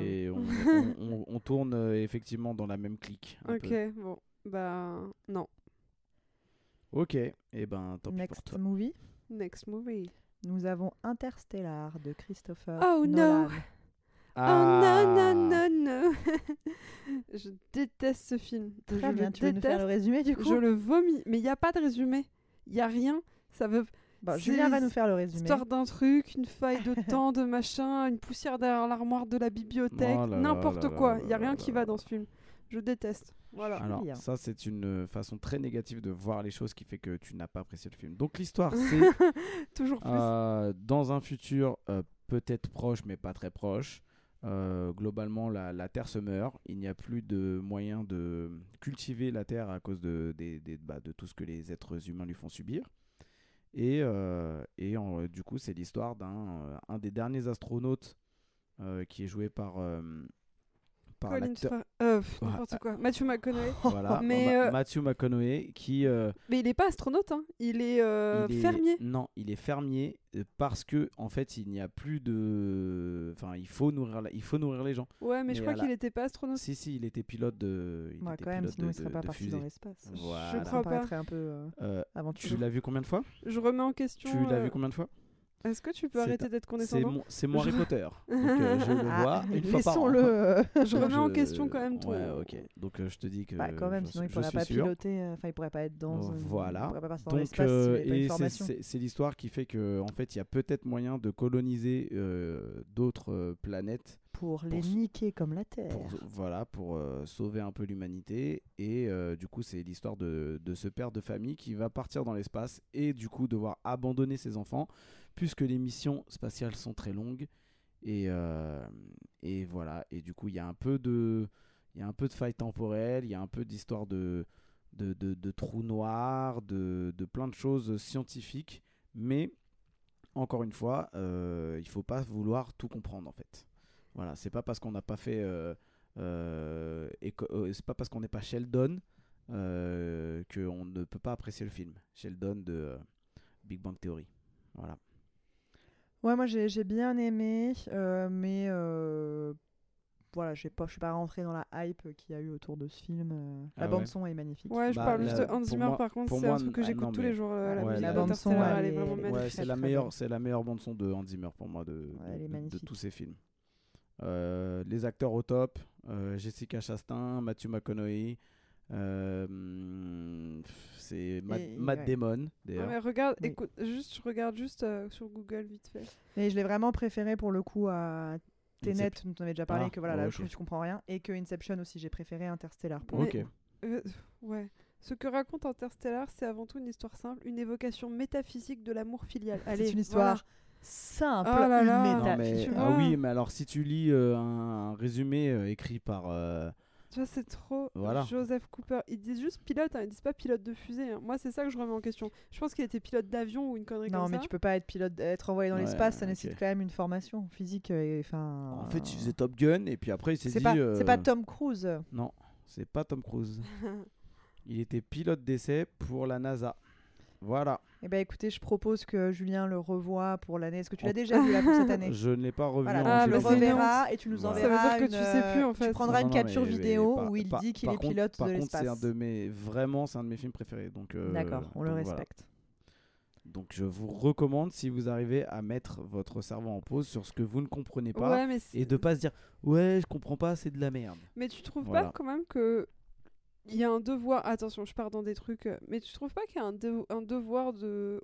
On tourne effectivement dans la même clique. Un peu. Bon. Non. Ok. Tant pis pour toi. Next movie. Nous avons Interstellar de Christopher Nolan. Oh non. Je déteste ce film. Très bien, tu veux nous faire le résumé du coup ? Je le vomis. Mais il n'y a pas de résumé. Il n'y a rien. Ça veut... Julien va nous faire le résumé. Histoire d'un truc, une faille de temps, de machin, une poussière derrière l'armoire de la bibliothèque, n'importe quoi. Il n'y a rien qui va dans ce film. Je déteste. Voilà. Alors, ça, c'est une façon très négative de voir les choses qui fait que tu n'as pas apprécié le film. Donc, l'histoire, c'est toujours plus. Dans un futur peut-être proche, mais pas très proche, globalement, la Terre se meurt. Il n'y a plus de moyen de cultiver la Terre à cause de tout ce que les êtres humains lui font subir. Et du coup, c'est l'histoire d'un des derniers astronautes qui est joué par l'acteur Matthew McConaughey. Voilà, Matthew McConaughey qui. Mais il n'est pas astronaute, hein. Il est fermier. Non, il est fermier parce que en fait, il n'y a plus de. Enfin, il faut nourrir les gens. Ouais, mais je crois qu'il n'était pas astronaute. Si, il était pilote de. Il était quand même, sinon il ne serait pas parti dans l'espace. Voilà. Je crois pas. Un peu aventureux. Tu l'as vu combien de fois ? Je remets en question. Tu l'as vu combien de fois ? Est-ce que tu peux arrêter d'être condescendant ? C'est mon Harry Potter. Donc, je le vois une fois par an. Je remets en question quand même tout. Ouais, ok. Donc je te dis que. Quand même, sinon il pourrait pas piloter. Enfin, il pourrait pas être dans. Voilà. Il pourrait pas passer dans l'espace. Et c'est l'histoire qui fait que en fait, il y a peut-être moyen de coloniser d'autres planètes. Pour les niquer comme la Terre. Pour sauver un peu l'humanité. Et du coup, c'est l'histoire de ce père de famille qui va partir dans l'espace et du coup devoir abandonner ses enfants, puisque les missions spatiales sont très longues. Et voilà. Et du coup, il y a un peu de faille temporelle, il y a un peu d'histoire de trous noirs, de plein de choses scientifiques. Mais, encore une fois, il ne faut pas vouloir tout comprendre, en fait. Voilà, c'est pas parce qu'on n'a pas fait... c'est pas parce qu'on n'est pas Sheldon qu'on ne peut pas apprécier le film. Sheldon de Big Bang Theory. Voilà. Ouais, moi j'ai bien aimé, mais voilà, je suis pas rentrée dans la hype qu'il y a eu autour de ce film. La bande son est magnifique. Ouais, je parle juste de Hans Zimmer par contre, c'est un truc que j'écoute tous les jours. La bande son, elle est vraiment magnifique. Ouais, c'est la meilleure bande son de Hans Zimmer pour moi de tous ces films. Les acteurs au top, Jessica Chastain, Matthew McConaughey. C'est Matt Damon d'ailleurs. Non, mais regarde, écoute, je regarde sur Google vite fait. Et je l'ai vraiment préféré pour le coup à Tenet, dont on avait déjà parlé, que voilà, je comprends rien, et que Inception aussi, j'ai préféré Interstellar. Ce que raconte Interstellar, c'est avant tout une histoire simple, une évocation métaphysique de l'amour filial. C'est une histoire ça un plot méta. Tu vois. Ah oui, mais alors si tu lis un résumé écrit par... Tu vois, c'est trop Joseph Cooper. Ils disent juste pilote, hein, ils disent pas pilote de fusée. Hein. Moi, c'est ça que je remets en question. Je pense qu'il était pilote d'avion ou une connerie comme ça. Non, mais tu peux pas être pilote, être envoyé dans l'espace, ça nécessite quand même une formation physique. En fait, il faisait Top Gun et puis après, il s'est dit... C'est pas Tom Cruise. Non, c'est pas Tom Cruise. Il était pilote d'essai pour la NASA. Voilà. Eh ben écoutez, je propose que Julien le revoie pour l'année. Est-ce que tu l'as déjà vu là pour cette année ? Je ne l'ai pas revu. Voilà. Ah, tu le reverras et tu nous enverras. Ça veut dire que tu sais plus en fait. Tu prendras une capture vidéo où il dit qu'il est pilote de l'espace. Par contre, c'est un de mes films préférés. Donc d'accord, on le respecte. Voilà. Donc je vous recommande si vous arrivez à mettre votre cerveau en pause sur ce que vous ne comprenez pas et de pas se dire ouais je comprends pas, c'est de la merde. Mais tu trouves pas quand même que il y a un devoir, attention je pars dans des trucs, mais tu trouves pas qu'il y a un devoir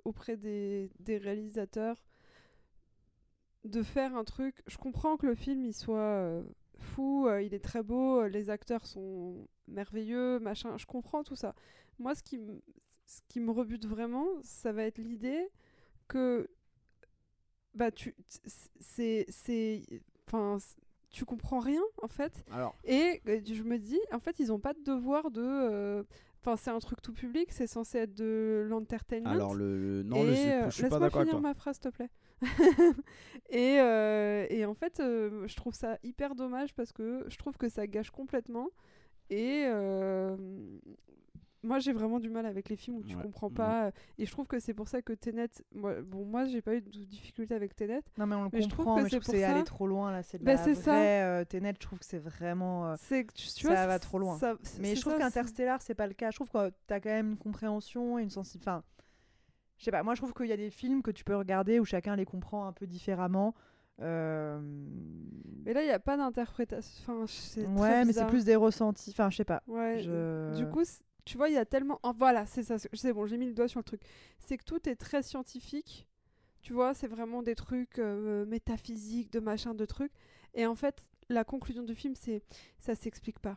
auprès des réalisateurs de faire un truc, je comprends que le film il soit fou, il est très beau, les acteurs sont merveilleux, machin, je comprends tout ça. Moi ce qui me rebute vraiment, ça va être l'idée que bah tu comprends rien en fait. Alors. Et je me dis en fait ils ont pas de devoir de enfin c'est un truc tout public, c'est censé être de l'entertainment. Alors je suis pas d'accord avec toi. Laisse-moi finir ma phrase s'il te plaît. Et en fait je trouve ça hyper dommage parce que je trouve que ça gâche complètement et moi j'ai vraiment du mal avec les films où tu comprends pas et je trouve que c'est pour ça que Tenet moi j'ai pas eu de difficulté avec Tenet. Non mais on le comprend, mais je trouve que c'est aller trop loin là, c'est de la vraie Tenet, je trouve que c'est vraiment ça va trop loin. Mais je trouve qu'Interstellar c'est pas le cas, je trouve que t'as quand même une compréhension et une sensibilité, enfin je sais pas, moi je trouve qu'il y a des films que tu peux regarder où chacun les comprend un peu différemment. Mais là il n'y a pas d'interprétation, enfin c'est très bizarre. Ouais mais c'est plus des ressentis, enfin je sais pas. Du coup tu vois, il y a tellement... Oh, voilà, c'est ça. C'est bon, j'ai mis le doigt sur le truc. C'est que tout est très scientifique. Tu vois, c'est vraiment des trucs métaphysiques, de machin, de trucs. Et en fait, la conclusion du film, c'est... Ça s'explique pas.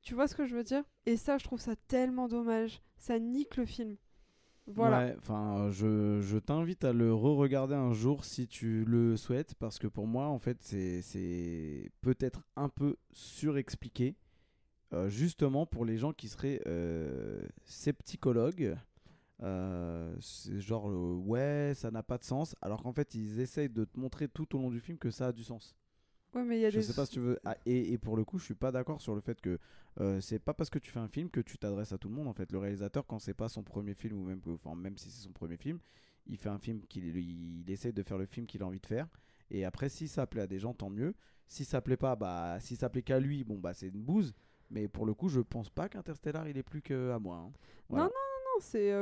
Tu vois ce que je veux dire ? Et ça, je trouve ça tellement dommage. Ça nique le film. Voilà. Ouais, enfin, je t'invite à le re-regarder un jour si tu le souhaites. Parce que pour moi, en fait, c'est peut-être un peu surexpliqué. Justement pour les gens qui seraient scepticologues, c'est genre ouais ça n'a pas de sens, alors qu'en fait ils essayent de te montrer tout au long du film que ça a du sens. Ouais, mais y a je sais pas si tu veux et pour le coup je suis pas d'accord sur le fait que c'est pas parce que tu fais un film que tu t'adresses à tout le monde en fait. Le réalisateur quand c'est pas son premier film ou même si c'est son premier film, il fait un film qu'il essaie de faire le film qu'il a envie de faire. Et après si ça plaît à des gens tant mieux, si ça plaît pas bah si ça plaît qu'à lui bon bah c'est une bouse. Mais pour le coup, je pense pas qu'Interstellar, il est plus qu'à moi. Hein. Voilà. Non, c'est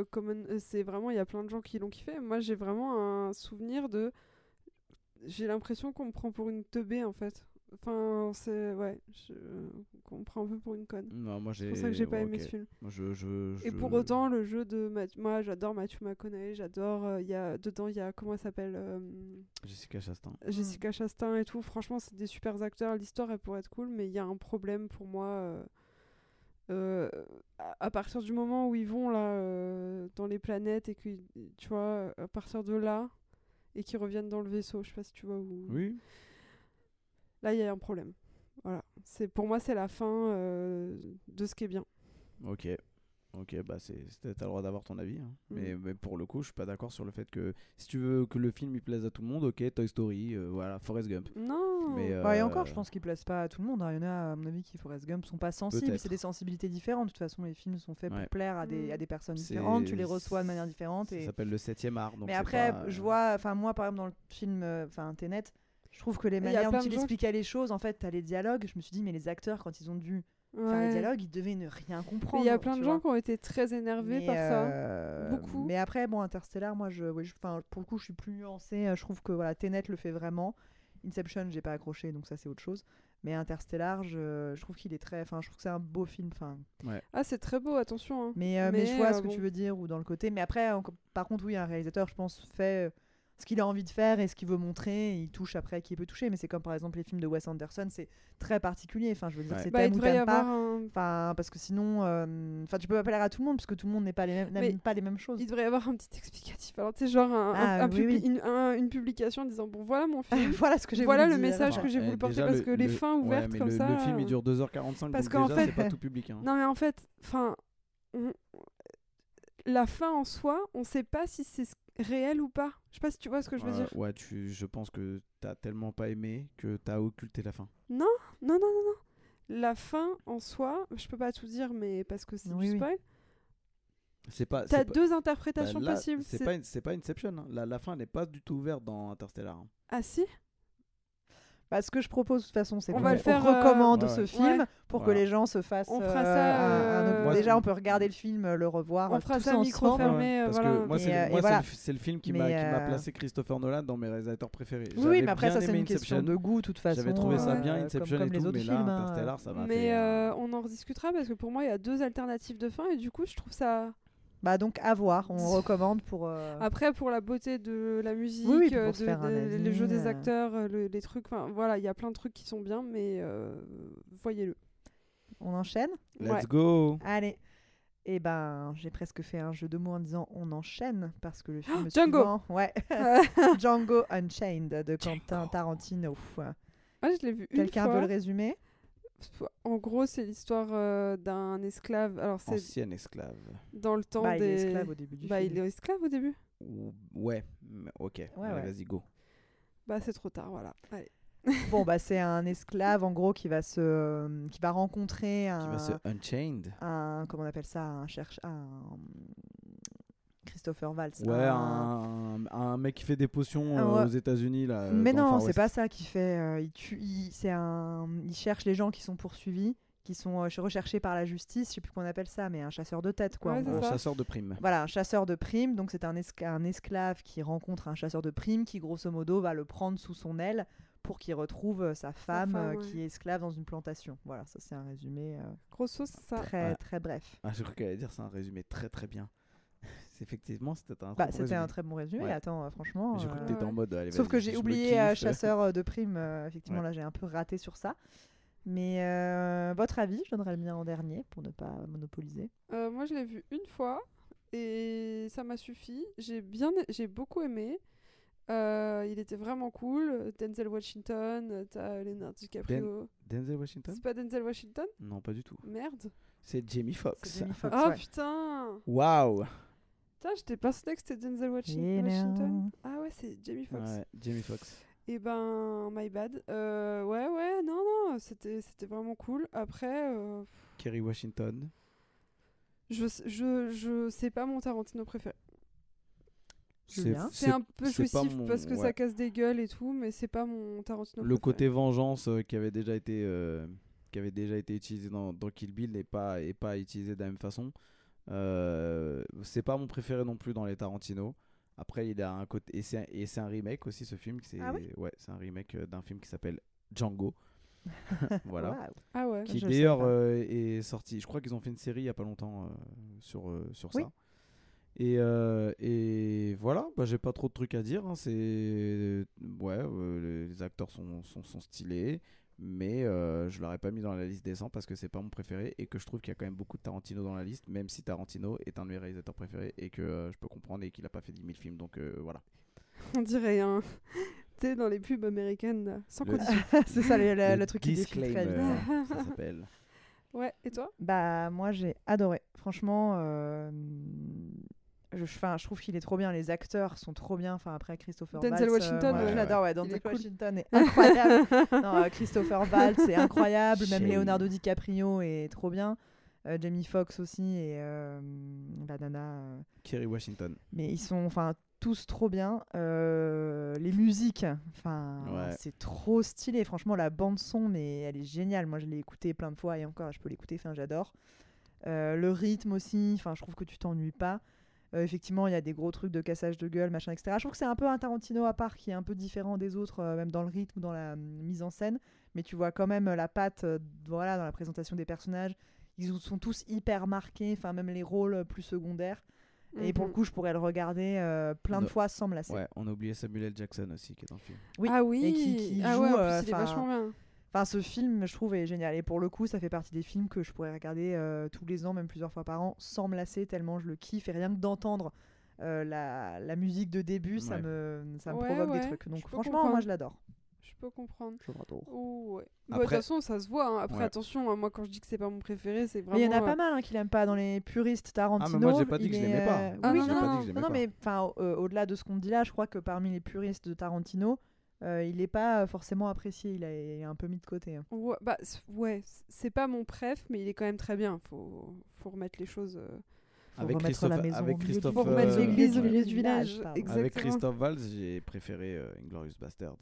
c'est vraiment, il y a plein de gens qui l'ont kiffé. Moi, j'ai vraiment un souvenir de... J'ai l'impression qu'on me prend pour une teubée, en fait. Enfin, c'est... Ouais, qu'on me prend un peu pour une conne. Non, moi, c'est pour ça que j'ai pas aimé ce film. Moi, Et pour autant, le jeu de... Moi, j'adore Matthew McConaughey, j'adore... Dedans, il y a... Comment elle s'appelle Jessica Chastain. Jessica Chastain et tout. Franchement, c'est des super acteurs. L'histoire, elle pourrait être cool, mais il y a un problème pour moi. À partir du moment où ils vont, là, dans les planètes, et que, tu vois, à partir de là, et qu'ils reviennent dans le vaisseau, je sais pas si tu vois où... Oui. Là, il y a un problème. Voilà. Pour moi, c'est la fin de ce qui est bien. Ok, bah t'as le droit d'avoir ton avis. Hein. Mais pour le coup, je suis pas d'accord sur le fait que si tu veux que le film il plaise à tout le monde, ok, Toy Story, voilà, Forrest Gump. Non. Mais, et encore, je pense qu'il plaise pas à tout le monde. Il y en a, à mon avis, qui Forrest Gump sont pas sensibles. Peut-être. C'est des sensibilités différentes. De toute façon, les films sont faits pour plaire à des personnes différentes. Tu les reçois de manière différente. Ça s'appelle le 7e art. Donc mais après, je vois, enfin moi, par exemple, dans le film, enfin Tenet. Je trouve que les manières dont il expliquait les choses, en fait, t'as les dialogues. Je me suis dit, mais les acteurs, quand ils ont dû faire les dialogues, ils devaient ne rien comprendre. Il y a plein de gens qui ont été très énervés par ça. Beaucoup. Mais après, bon, Interstellar, moi, pour le coup, je suis plus nuancée. Je trouve que voilà, Tenet le fait vraiment. Inception, j'ai pas accroché, donc ça, c'est autre chose. Mais Interstellar, je trouve qu'il est très... Enfin, je trouve que c'est un beau film. Ah, c'est très beau, attention. Hein. Mais je vois ce que tu veux dire, ou dans le côté. Mais après, par contre, oui, un réalisateur, je pense, fait... ce qu'il a envie de faire et ce qu'il veut montrer, il touche après qui peut toucher. Mais c'est comme par exemple les films de Wes Anderson, c'est très particulier. Enfin, je veux dire, c'est t'aimes ou t'aimes pas. Enfin, parce que sinon, tu peux pas plaire à tout le monde, parce que tout le monde n'est pas les mêmes, n'aime pas les mêmes choses. Il devrait y avoir un petit explicatif. Alors, tu sais, genre une publication en disant bon, voilà mon film, voilà ce que j'ai, voilà le dire. Message que j'ai voulu porter, parce que les fins ouvertes comme ça. Le film il dure 2h45, parce qu'en fait, c'est pas tout public. Non, mais en fait, enfin. La fin en soi, on sait pas si c'est réel ou pas. Je sais pas si tu vois ce que je veux dire. Ouais, je pense que t'as tellement pas aimé que t'as occulté la fin. Non. La fin en soi, je peux pas tout dire, mais parce que c'est du spoil. C'est pas. T'as deux interprétations possibles. C'est pas Inception. Hein. La fin, elle n'est pas du tout ouverte dans Interstellar. Hein. Ah si. Ce que je propose de toute façon, c'est qu'on recommande ce film pour que les gens se fassent. On fera ça. Déjà, on peut regarder le film, le revoir. On fera ça micro fermé. Parce que moi, c'est le film qui m'a placé Christopher Nolan dans mes réalisateurs préférés. Oui, mais après, ça, c'est une question de goût, de toute façon. J'avais trouvé ça bien, Inception et tout, mais là, Interstellar, ça va. Mais on en rediscutera parce que pour moi, il y a deux alternatives de fin et du coup, je trouve ça. Donc à voir, on recommande pour... Après, pour la beauté de la musique, les jeux des acteurs, les trucs, voilà, il y a plein de trucs qui sont bien, mais voyez-le. On enchaîne ? Let's go. Allez, et j'ai presque fait un jeu de mots en disant on enchaîne, parce que le film suivant... Django Unchained de Quentin Tarantino. Je l'ai vu une fois. Quelqu'un veut le résumer ? En gros, c'est l'histoire d'un esclave. Alors, c'est ancien esclave. Dans le temps des. Il est esclave au début du film. Il est esclave au début. Ouais. Ok. Ouais. Vas-y, go. C'est trop tard, voilà. Allez. C'est un esclave en gros qui va rencontrer un. Qui va se unchained. Un comment on appelle ça, Christopher Waltz. Ouais, un mec qui fait des potions aux États-Unis là. Mais non, c'est pas ça qu'il fait. Il cherche les gens qui sont poursuivis, qui sont recherchés par la justice. Je sais plus qu'on appelle ça, mais un chasseur de tête, quoi. Ouais, un chasseur de primes. Voilà, un chasseur de primes. Donc c'est un esclave qui rencontre un chasseur de primes qui, grosso modo, va le prendre sous son aile pour qu'il retrouve sa femme qui est esclave dans une plantation. Voilà, ça c'est un résumé. Grosso, c'est ça. Très bref. Je crois qu'elle allait dire c'est un résumé très très bien. Effectivement, c'était un très bon résumé. Ouais. Attends, franchement. J'ai cru que t'étais en mode. Sauf que j'ai oublié chasseur de primes. Effectivement, là, j'ai un peu raté sur ça. Mais votre avis, je donnerai le mien en dernier pour ne pas monopoliser. Moi, je l'ai vu une fois et ça m'a suffi. J'ai beaucoup aimé. Il était vraiment cool. Denzel Washington, t'as Leonardo DiCaprio. Denzel Washington ? C'est pas Denzel Washington ? Non, pas du tout. Merde. C'est Jamie Foxx. Oh putain ! Waouh ! Putain, j'étais persuadée que c'était Denzel Washington. Ah ouais, c'est Jamie Foxx. Ouais, Jamie Foxx. Et my bad. Non, c'était vraiment cool. Après... Kerry Washington. Je sais pas mon Tarantino préféré. C'est un peu jouissif parce que ça casse des gueules et tout, mais c'est pas mon Tarantino préféré. Le côté vengeance qui avait déjà été utilisé dans Kill Bill n'est pas utilisé de la même façon. C'est pas mon préféré non plus dans les Tarantino. Après, il a un côté et c'est un remake aussi, ce film. C'est un remake d'un film qui s'appelle Django. Voilà. Wow. Ah ouais. Qui d'ailleurs est sorti. Je crois qu'ils ont fait une série il y a pas longtemps sur ça. Et voilà. J'ai pas trop de trucs à dire. Hein. Les acteurs sont stylés. Mais je l'aurais pas mis dans la liste des 100 parce que c'est pas mon préféré et que je trouve qu'il y a quand même beaucoup de Tarantino dans la liste, même si Tarantino est un de mes réalisateurs préférés et que je peux comprendre et qu'il a pas fait 10 000 films, donc voilà. On dirait t'es dans les pubs américaines sans condition. C'est ça le truc qui défile très bien. Ça s'appelle. Ouais, et toi ? Moi j'ai adoré. Franchement, je trouve qu'il est trop bien, les acteurs sont trop bien. Enfin, après Christopher Waltz, Denzel Washington, je l'adore. Ouais, Denzel Washington est incroyable. Non, Christopher Waltz c'est incroyable. Même Leonardo DiCaprio est trop bien. Jamie Foxx aussi et la nana. Kerry Washington. Mais ils sont, tous trop bien. Les musiques, c'est trop stylé. Franchement, la bande son, mais elle est géniale. Moi, je l'ai écoutée plein de fois et encore, je peux l'écouter. J'adore. Le rythme aussi. Je trouve que tu t'ennuies pas. Effectivement, il y a des gros trucs de cassage de gueule, machin, etc. Je trouve que c'est un peu un Tarantino à part, qui est un peu différent des autres, même dans le rythme ou dans la mise en scène. Mais tu vois quand même la patte, dans la présentation des personnages. Ils sont tous hyper marqués, même les rôles plus secondaires. Et pour le coup, je pourrais le regarder plein de fois sans me lasser. Ouais, on a oublié Samuel L. Jackson aussi qui est dans le film. Oui. Ah oui. Et qui joue, ouais, en plus, il est vachement bien. Enfin, ce film, je trouve, est génial. Et pour le coup, ça fait partie des films que je pourrais regarder tous les ans, même plusieurs fois par an, sans me lasser, tellement je le kiffe. Et rien que d'entendre la musique de début, ça me provoque des trucs. Donc franchement, moi, je l'adore. Je peux comprendre. Oh, ouais. Après... Bah, de toute façon, ça se voit. Hein. Après, attention, hein, moi, quand je dis que c'est pas mon préféré, c'est vraiment... Mais il y en a pas mal hein, qui l'aiment pas dans les puristes Tarantino. Ah, mais moi, j'ai pas dit que je l'aimais pas. Ah, oui, non, mais au-delà de ce qu'on dit là, je crois que parmi les puristes de Tarantino... il n'est pas forcément apprécié, il est un peu mis de côté. Hein. Ouais, bah, c'est pas mon préf, mais il est quand même très bien. Faut remettre les choses. Avec Christophe Waltz, l'église au milieu du village. Avec Christophe Waltz, j'ai préféré Inglourious Basterds.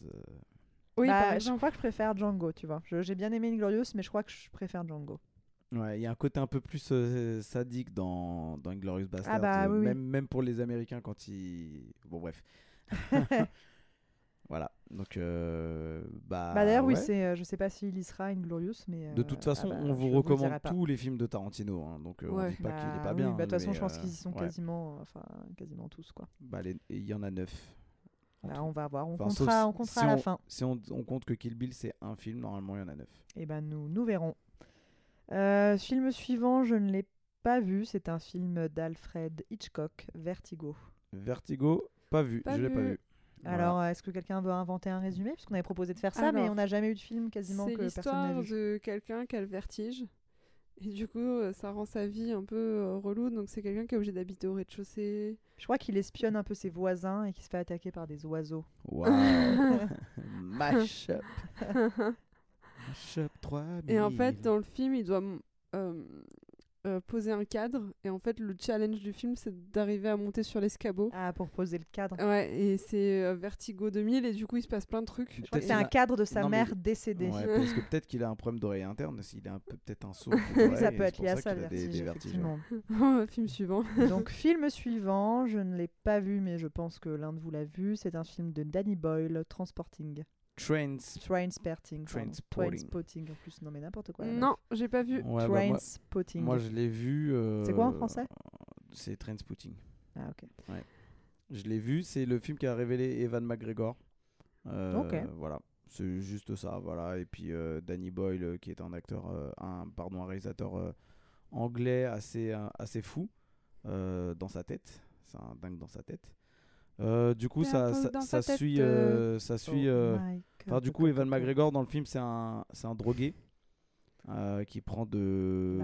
Oui, bah, je crois que je préfère Django, tu vois. J'ai bien aimé Inglourious, mais je crois que je préfère Django. Ouais, il y a un côté un peu plus sadique dans Inglourious Basterds. Ah bah, oui, même pour les Américains quand ils... Bon, bref. Voilà, donc bah d'ailleurs oui, c'est je sais pas s'il y sera Inglourious, mais de toute façon on vous recommande tous les films de Tarantino, hein, donc on dit pas qu'il est pas bien. De toute façon je pense qu'ils y sont quasiment tous quoi. Bah il y en a 9. Bah, on va voir, on comptera à la fin. Si on compte que Kill Bill c'est un film, normalement il y en a 9. Et ben nous verrons. Film suivant, je ne l'ai pas vu, c'est un film d'Alfred Hitchcock, Vertigo. Vertigo, pas vu, je l'ai pas vu. Alors, est-ce que quelqu'un veut inventer un résumé ? Parce qu'on avait proposé de faire ça, mais on n'a jamais eu de film quasiment que personne n'a vu. C'est l'histoire de quelqu'un qui a le vertige. Et du coup, ça rend sa vie un peu relou. Donc, c'est quelqu'un qui est obligé d'habiter au rez-de-chaussée. Je crois qu'il espionne un peu ses voisins et qu'il se fait attaquer par des oiseaux. Waouh ! Mash-up ! Mash-up 3000 ! Et en fait, dans le film, il doit... poser un cadre, et en fait le challenge du film c'est d'arriver à monter sur l'escabeau pour poser le cadre, ouais, et c'est Vertigo 2000 et du coup il se passe plein de trucs. Je crois que c'est un cadre de sa mère décédée, parce que peut-être qu'il a un problème d'oreille interne, s'il a peut-être un sourd. Oui, ça peut être lié à ça, le vertige. Film suivant. Donc film suivant, je ne l'ai pas vu mais je pense que l'un de vous l'a vu, c'est un film de Danny Boyle, Trainspotting en plus. Non mais n'importe quoi. Non, j'ai pas vu. Ouais, Trainspotting. Bah moi je l'ai vu. C'est quoi en français ? C'est Trainspotting. Ah ok. Ouais. Je l'ai vu, c'est le film qui a révélé Ewan McGregor. Ok. Voilà, c'est juste ça. Voilà. Et puis Danny Boyle qui est un acteur, un réalisateur anglais assez fou dans sa tête. C'est un dingue dans sa tête. Du coup, ça suit. Enfin, du coup, Ewan McGregor dans le film, c'est un drogué qui prend de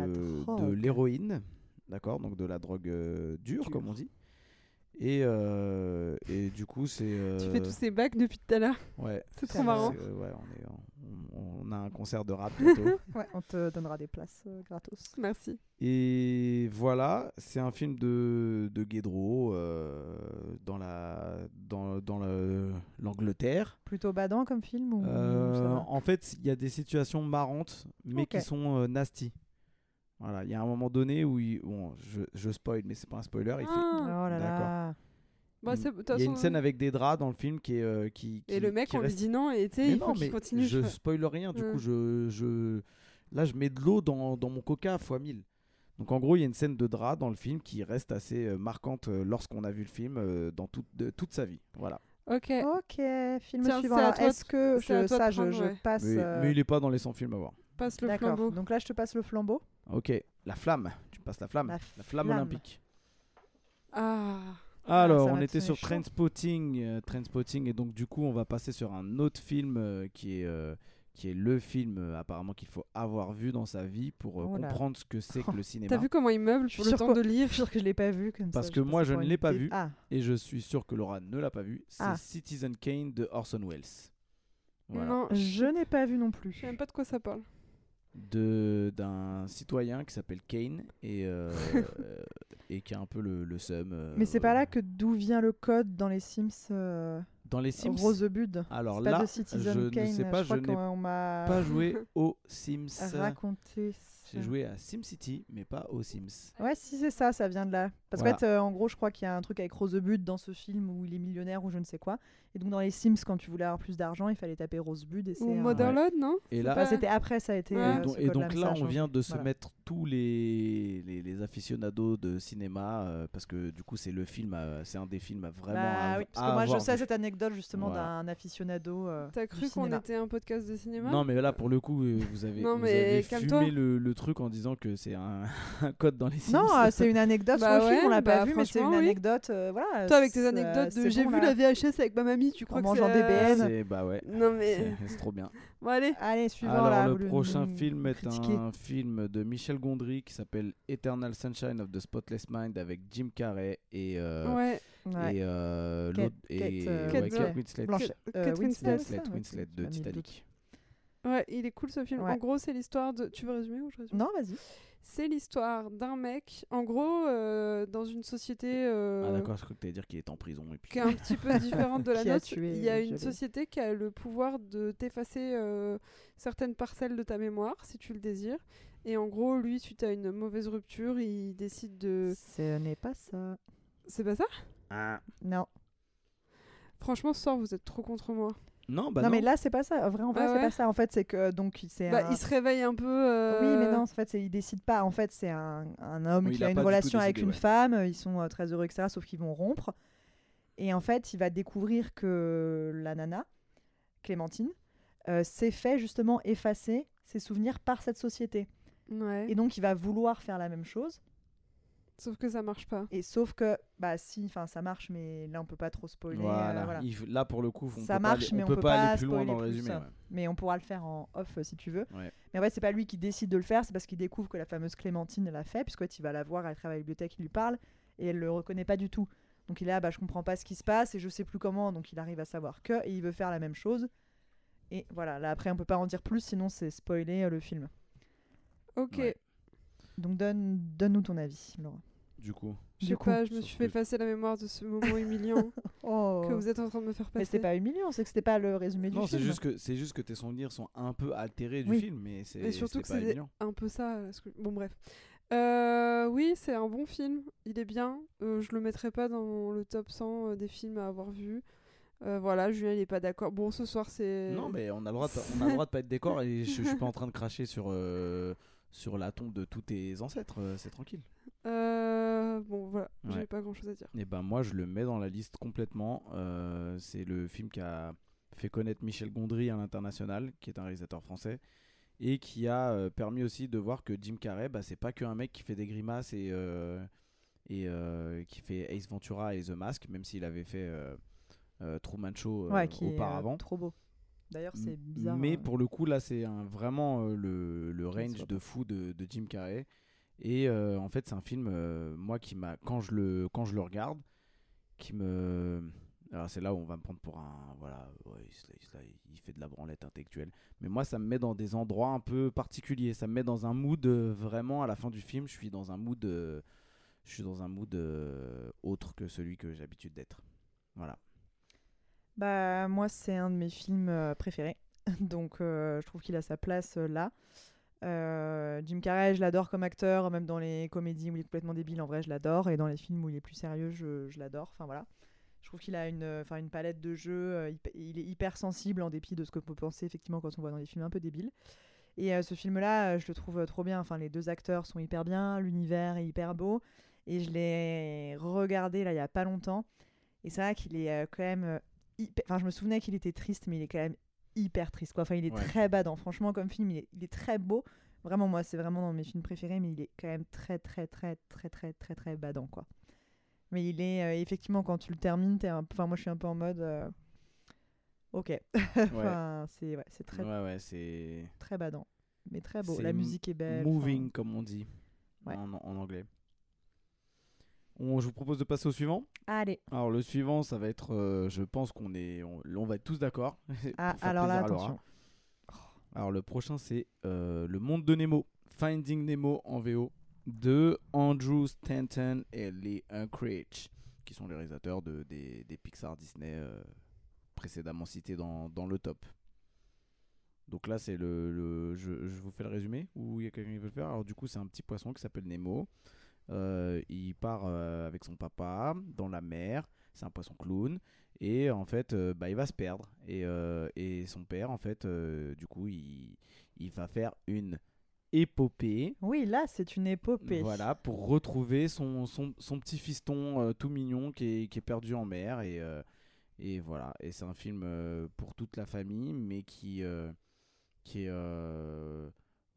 l'héroïne, d'accord, donc de la drogue dure, comme on dit. Et du coup, c'est. Tu fais tous ces bacs depuis tout à l'heure. Ouais. C'est trop marrant. On a un concert de rap bientôt. Ouais, on te donnera des places gratos. Merci. Et voilà, c'est un film de Guédreau dans l'Angleterre. Plutôt badant comme film ou en fait, il y a des situations marrantes, mais qui sont nasty. Voilà, il y a un moment donné où je spoil, mais c'est pas un spoiler. Il fait... Oh là là. Il y a une scène avec des draps dans le film qui est et le mec lui dit non et il continue. Je spoil rien, du coup je mets de l'eau dans mon coca x 1000. Donc en gros il y a une scène de draps dans le film qui reste assez marquante lorsqu'on a vu le film dans toute sa vie. Voilà. Ok. Film suivant. Alors, est-ce que je passe mais il est pas dans les 100 films à voir. Passe le flambeau. Donc là je te passe le flambeau. Ok. La flamme. Tu passes la flamme. La flamme olympique. Ah. Alors, on était sur Trainspotting, et donc du coup, on va passer sur un autre film qui est le film apparemment qu'il faut avoir vu dans sa vie pour comprendre ce que c'est que le cinéma. T'as vu comment il meuble pour le temps de lire ? Je suis sûr que je l'ai pas vu comme ça. Parce que moi, je ne l'ai pas vu, et je suis sûr que Laura ne l'a pas vu. C'est Citizen Kane de Orson Welles. Voilà. Non, je n'ai pas vu non plus. Je sais même pas de quoi ça parle. D'un citoyen qui s'appelle Kane et qui a un peu le seum. Mais c'est pas là que d'où vient le code dans les Sims Rosebud. Alors c'est là, pas de Citizen Kane. Je ne sais pas, je n'ai pas joué aux Sims. Raconter ça. J'ai joué à SimCity, mais pas aux Sims. Ouais, si c'est ça, ça vient de là. Parce qu'en fait, en gros, je crois qu'il y a un truc avec Rosebud dans ce film où il est millionnaire ou je ne sais quoi. Et donc, dans les Sims, quand tu voulais avoir plus d'argent, il fallait taper Rosebud. Ou Motherlode, non ? Et là, enfin, c'était après, ça a été. Ouais. Et donc là, on vient de se mettre tous les aficionados de cinéma parce que du coup, c'est le film, c'est un des films à vraiment. Bah, oui, parce que moi, je sais cette anecdote justement d'un aficionado. T'as cru qu'on était un podcast de cinéma ? Non, mais là, pour le coup, vous avez fumé le truc en disant que c'est un code dans les Sims. Non, c'est une anecdote. Bah ouais, on l'a pas vu, mais c'est une anecdote. Voilà. Toi, avec tes anecdotes de j'ai vu la VHS avec ma mamie, tu crois que c'est en DBN ? Bah ouais. Non mais c'est trop bien. Bon, allez, suivant. Alors le prochain film est un film de Michel Gondry qui s'appelle Eternal Sunshine of the Spotless Mind avec Jim Carrey et Kate Winslet de Titanic. Ouais, il est cool ce film. Ouais. En gros, c'est l'histoire de... Tu veux résumer ou je résume ? Non, vas-y. C'est l'histoire d'un mec, en gros, dans une société... Ah d'accord, je crois que t'allais dire qu'il est en prison. Et puis... Qui est un petit peu différente de la nôtre. Il y a une société qui a le pouvoir de t'effacer certaines parcelles de ta mémoire, si tu le désires. Et en gros, lui, suite à une mauvaise rupture, il décide de... Ce n'est pas ça. C'est pas ça ? Ah. Non. Franchement, ce soir, vous êtes trop contre moi. Non, bah non, mais là c'est pas ça. En vrai, c'est pas ça. En fait, c'est que donc c'est. Bah, il se réveille un peu. Oui, mais non, en fait, il décide pas. En fait, c'est un homme qui a une relation avec une femme. Ils sont très heureux, etc. Sauf qu'ils vont rompre. Et en fait, il va découvrir que la nana, Clémentine, s'est fait justement effacer ses souvenirs par cette société. Ouais. Et donc, il va vouloir faire la même chose. Sauf que ça marche pas. Et sauf que, bah si, enfin ça marche, mais là on peut pas trop spoiler. Voilà. Voilà. Là pour le coup, on peut pas aller plus loin dans le résumé. Ouais. Mais on pourra le faire en off si tu veux. Ouais. Mais en fait, c'est pas lui qui décide de le faire, c'est parce qu'il découvre que la fameuse Clémentine l'a fait, puisqu'en fait il va la voir, elle travaille à la bibliothèque, il lui parle, et elle le reconnaît pas du tout. Donc il est là, bah je comprends pas ce qui se passe, et je sais plus comment, donc il arrive à savoir que, et il veut faire la même chose. Et voilà, là après on peut pas en dire plus, sinon c'est spoiler le film. Ok. Ouais. Donc donne-nous ton avis, Laura. Du coup, je sais pas, je me suis fait effacer la mémoire de ce moment humiliant que vous êtes en train de me faire passer. Mais c'était pas humiliant, c'est que c'était pas le résumé du film. Non, c'est juste que tes souvenirs sont un peu altérés du film, mais c'est pas humiliant. Et surtout que c'est un peu ça. Bon bref, oui, c'est un bon film, il est bien. Je le mettrai pas dans le top 100 des films à avoir vus. Voilà, Julien il est pas d'accord. Bon, ce soir c'est. Non, mais on a le droit de pas être d'accord et je suis pas en train de cracher sur la tombe de tous tes ancêtres, c'est tranquille. Bon, voilà, j'ai pas grand-chose à dire. Et ben moi, je le mets dans la liste complètement. C'est le film qui a fait connaître Michel Gondry à l'international, qui est un réalisateur français, et qui a permis aussi de voir que Jim Carrey, bah, c'est pas qu'un mec qui fait des grimaces et qui fait Ace Ventura et The Mask, même s'il avait fait Truman Show auparavant. Trop beau. D'ailleurs, c'est bizarre. Mais pour le coup, là, c'est vraiment le range de fou de Jim Carrey. Et en fait, c'est un film, moi, qui m'a. Quand je le regarde, qui me. Alors, c'est là où on va me prendre pour un. Voilà, ouais, il fait de la branlette intellectuelle. Mais moi, ça me met dans des endroits un peu particuliers. Ça me met dans un mood vraiment à la fin du film. Je suis dans un mood. Autre que celui que j'ai l'habitude d'être. Voilà. Bah moi c'est un de mes films préférés, donc je trouve qu'il a sa place là. Jim Carrey, je l'adore comme acteur, même dans les comédies où il est complètement débile, en vrai je l'adore, et dans les films où il est plus sérieux je l'adore. Enfin voilà, je trouve qu'il a une palette de jeux, il est hyper sensible en dépit de ce que peut penser effectivement quand on voit dans des films un peu débiles. Et ce film là je le trouve trop bien, enfin les deux acteurs sont hyper bien, l'univers est hyper beau, et je l'ai regardé là il y a pas longtemps, et c'est vrai qu'il est quand même... Enfin, je me souvenais qu'il était triste, mais il est quand même hyper triste, quoi. Enfin, il est très badant. Franchement, comme film, il est très beau. Vraiment, moi, c'est vraiment dans mes films préférés, mais il est quand même très, très, très, très, très, très, très badant, quoi. Mais il est effectivement, quand tu le termines, enfin, moi, je suis un peu en mode, ok. Enfin, c'est très, c'est très badant, mais très beau. La musique est belle. Moving, comme on dit en anglais. Je vous propose de passer au suivant. Allez. Alors le suivant, ça va être, je pense qu'on va être tous d'accord. Ah, alors là, attention. Alors le prochain, c'est Le Monde de Nemo, Finding Nemo en VO de Andrew Stanton et Lee Unkrich, qui sont les réalisateurs des Pixar Disney précédemment cités dans le top. Donc là, c'est je vous fais le résumé ou il y a quelqu'un qui veut le faire. Alors du coup, c'est un petit poisson qui s'appelle Nemo. Il part avec son papa dans la mer. C'est un poisson clown et en fait bah, il va se perdre et son père en fait du coup il va faire une épopée. Oui, là c'est une épopée. Voilà, pour retrouver son petit fiston tout mignon qui est perdu en mer et voilà, et c'est un film pour toute la famille mais qui est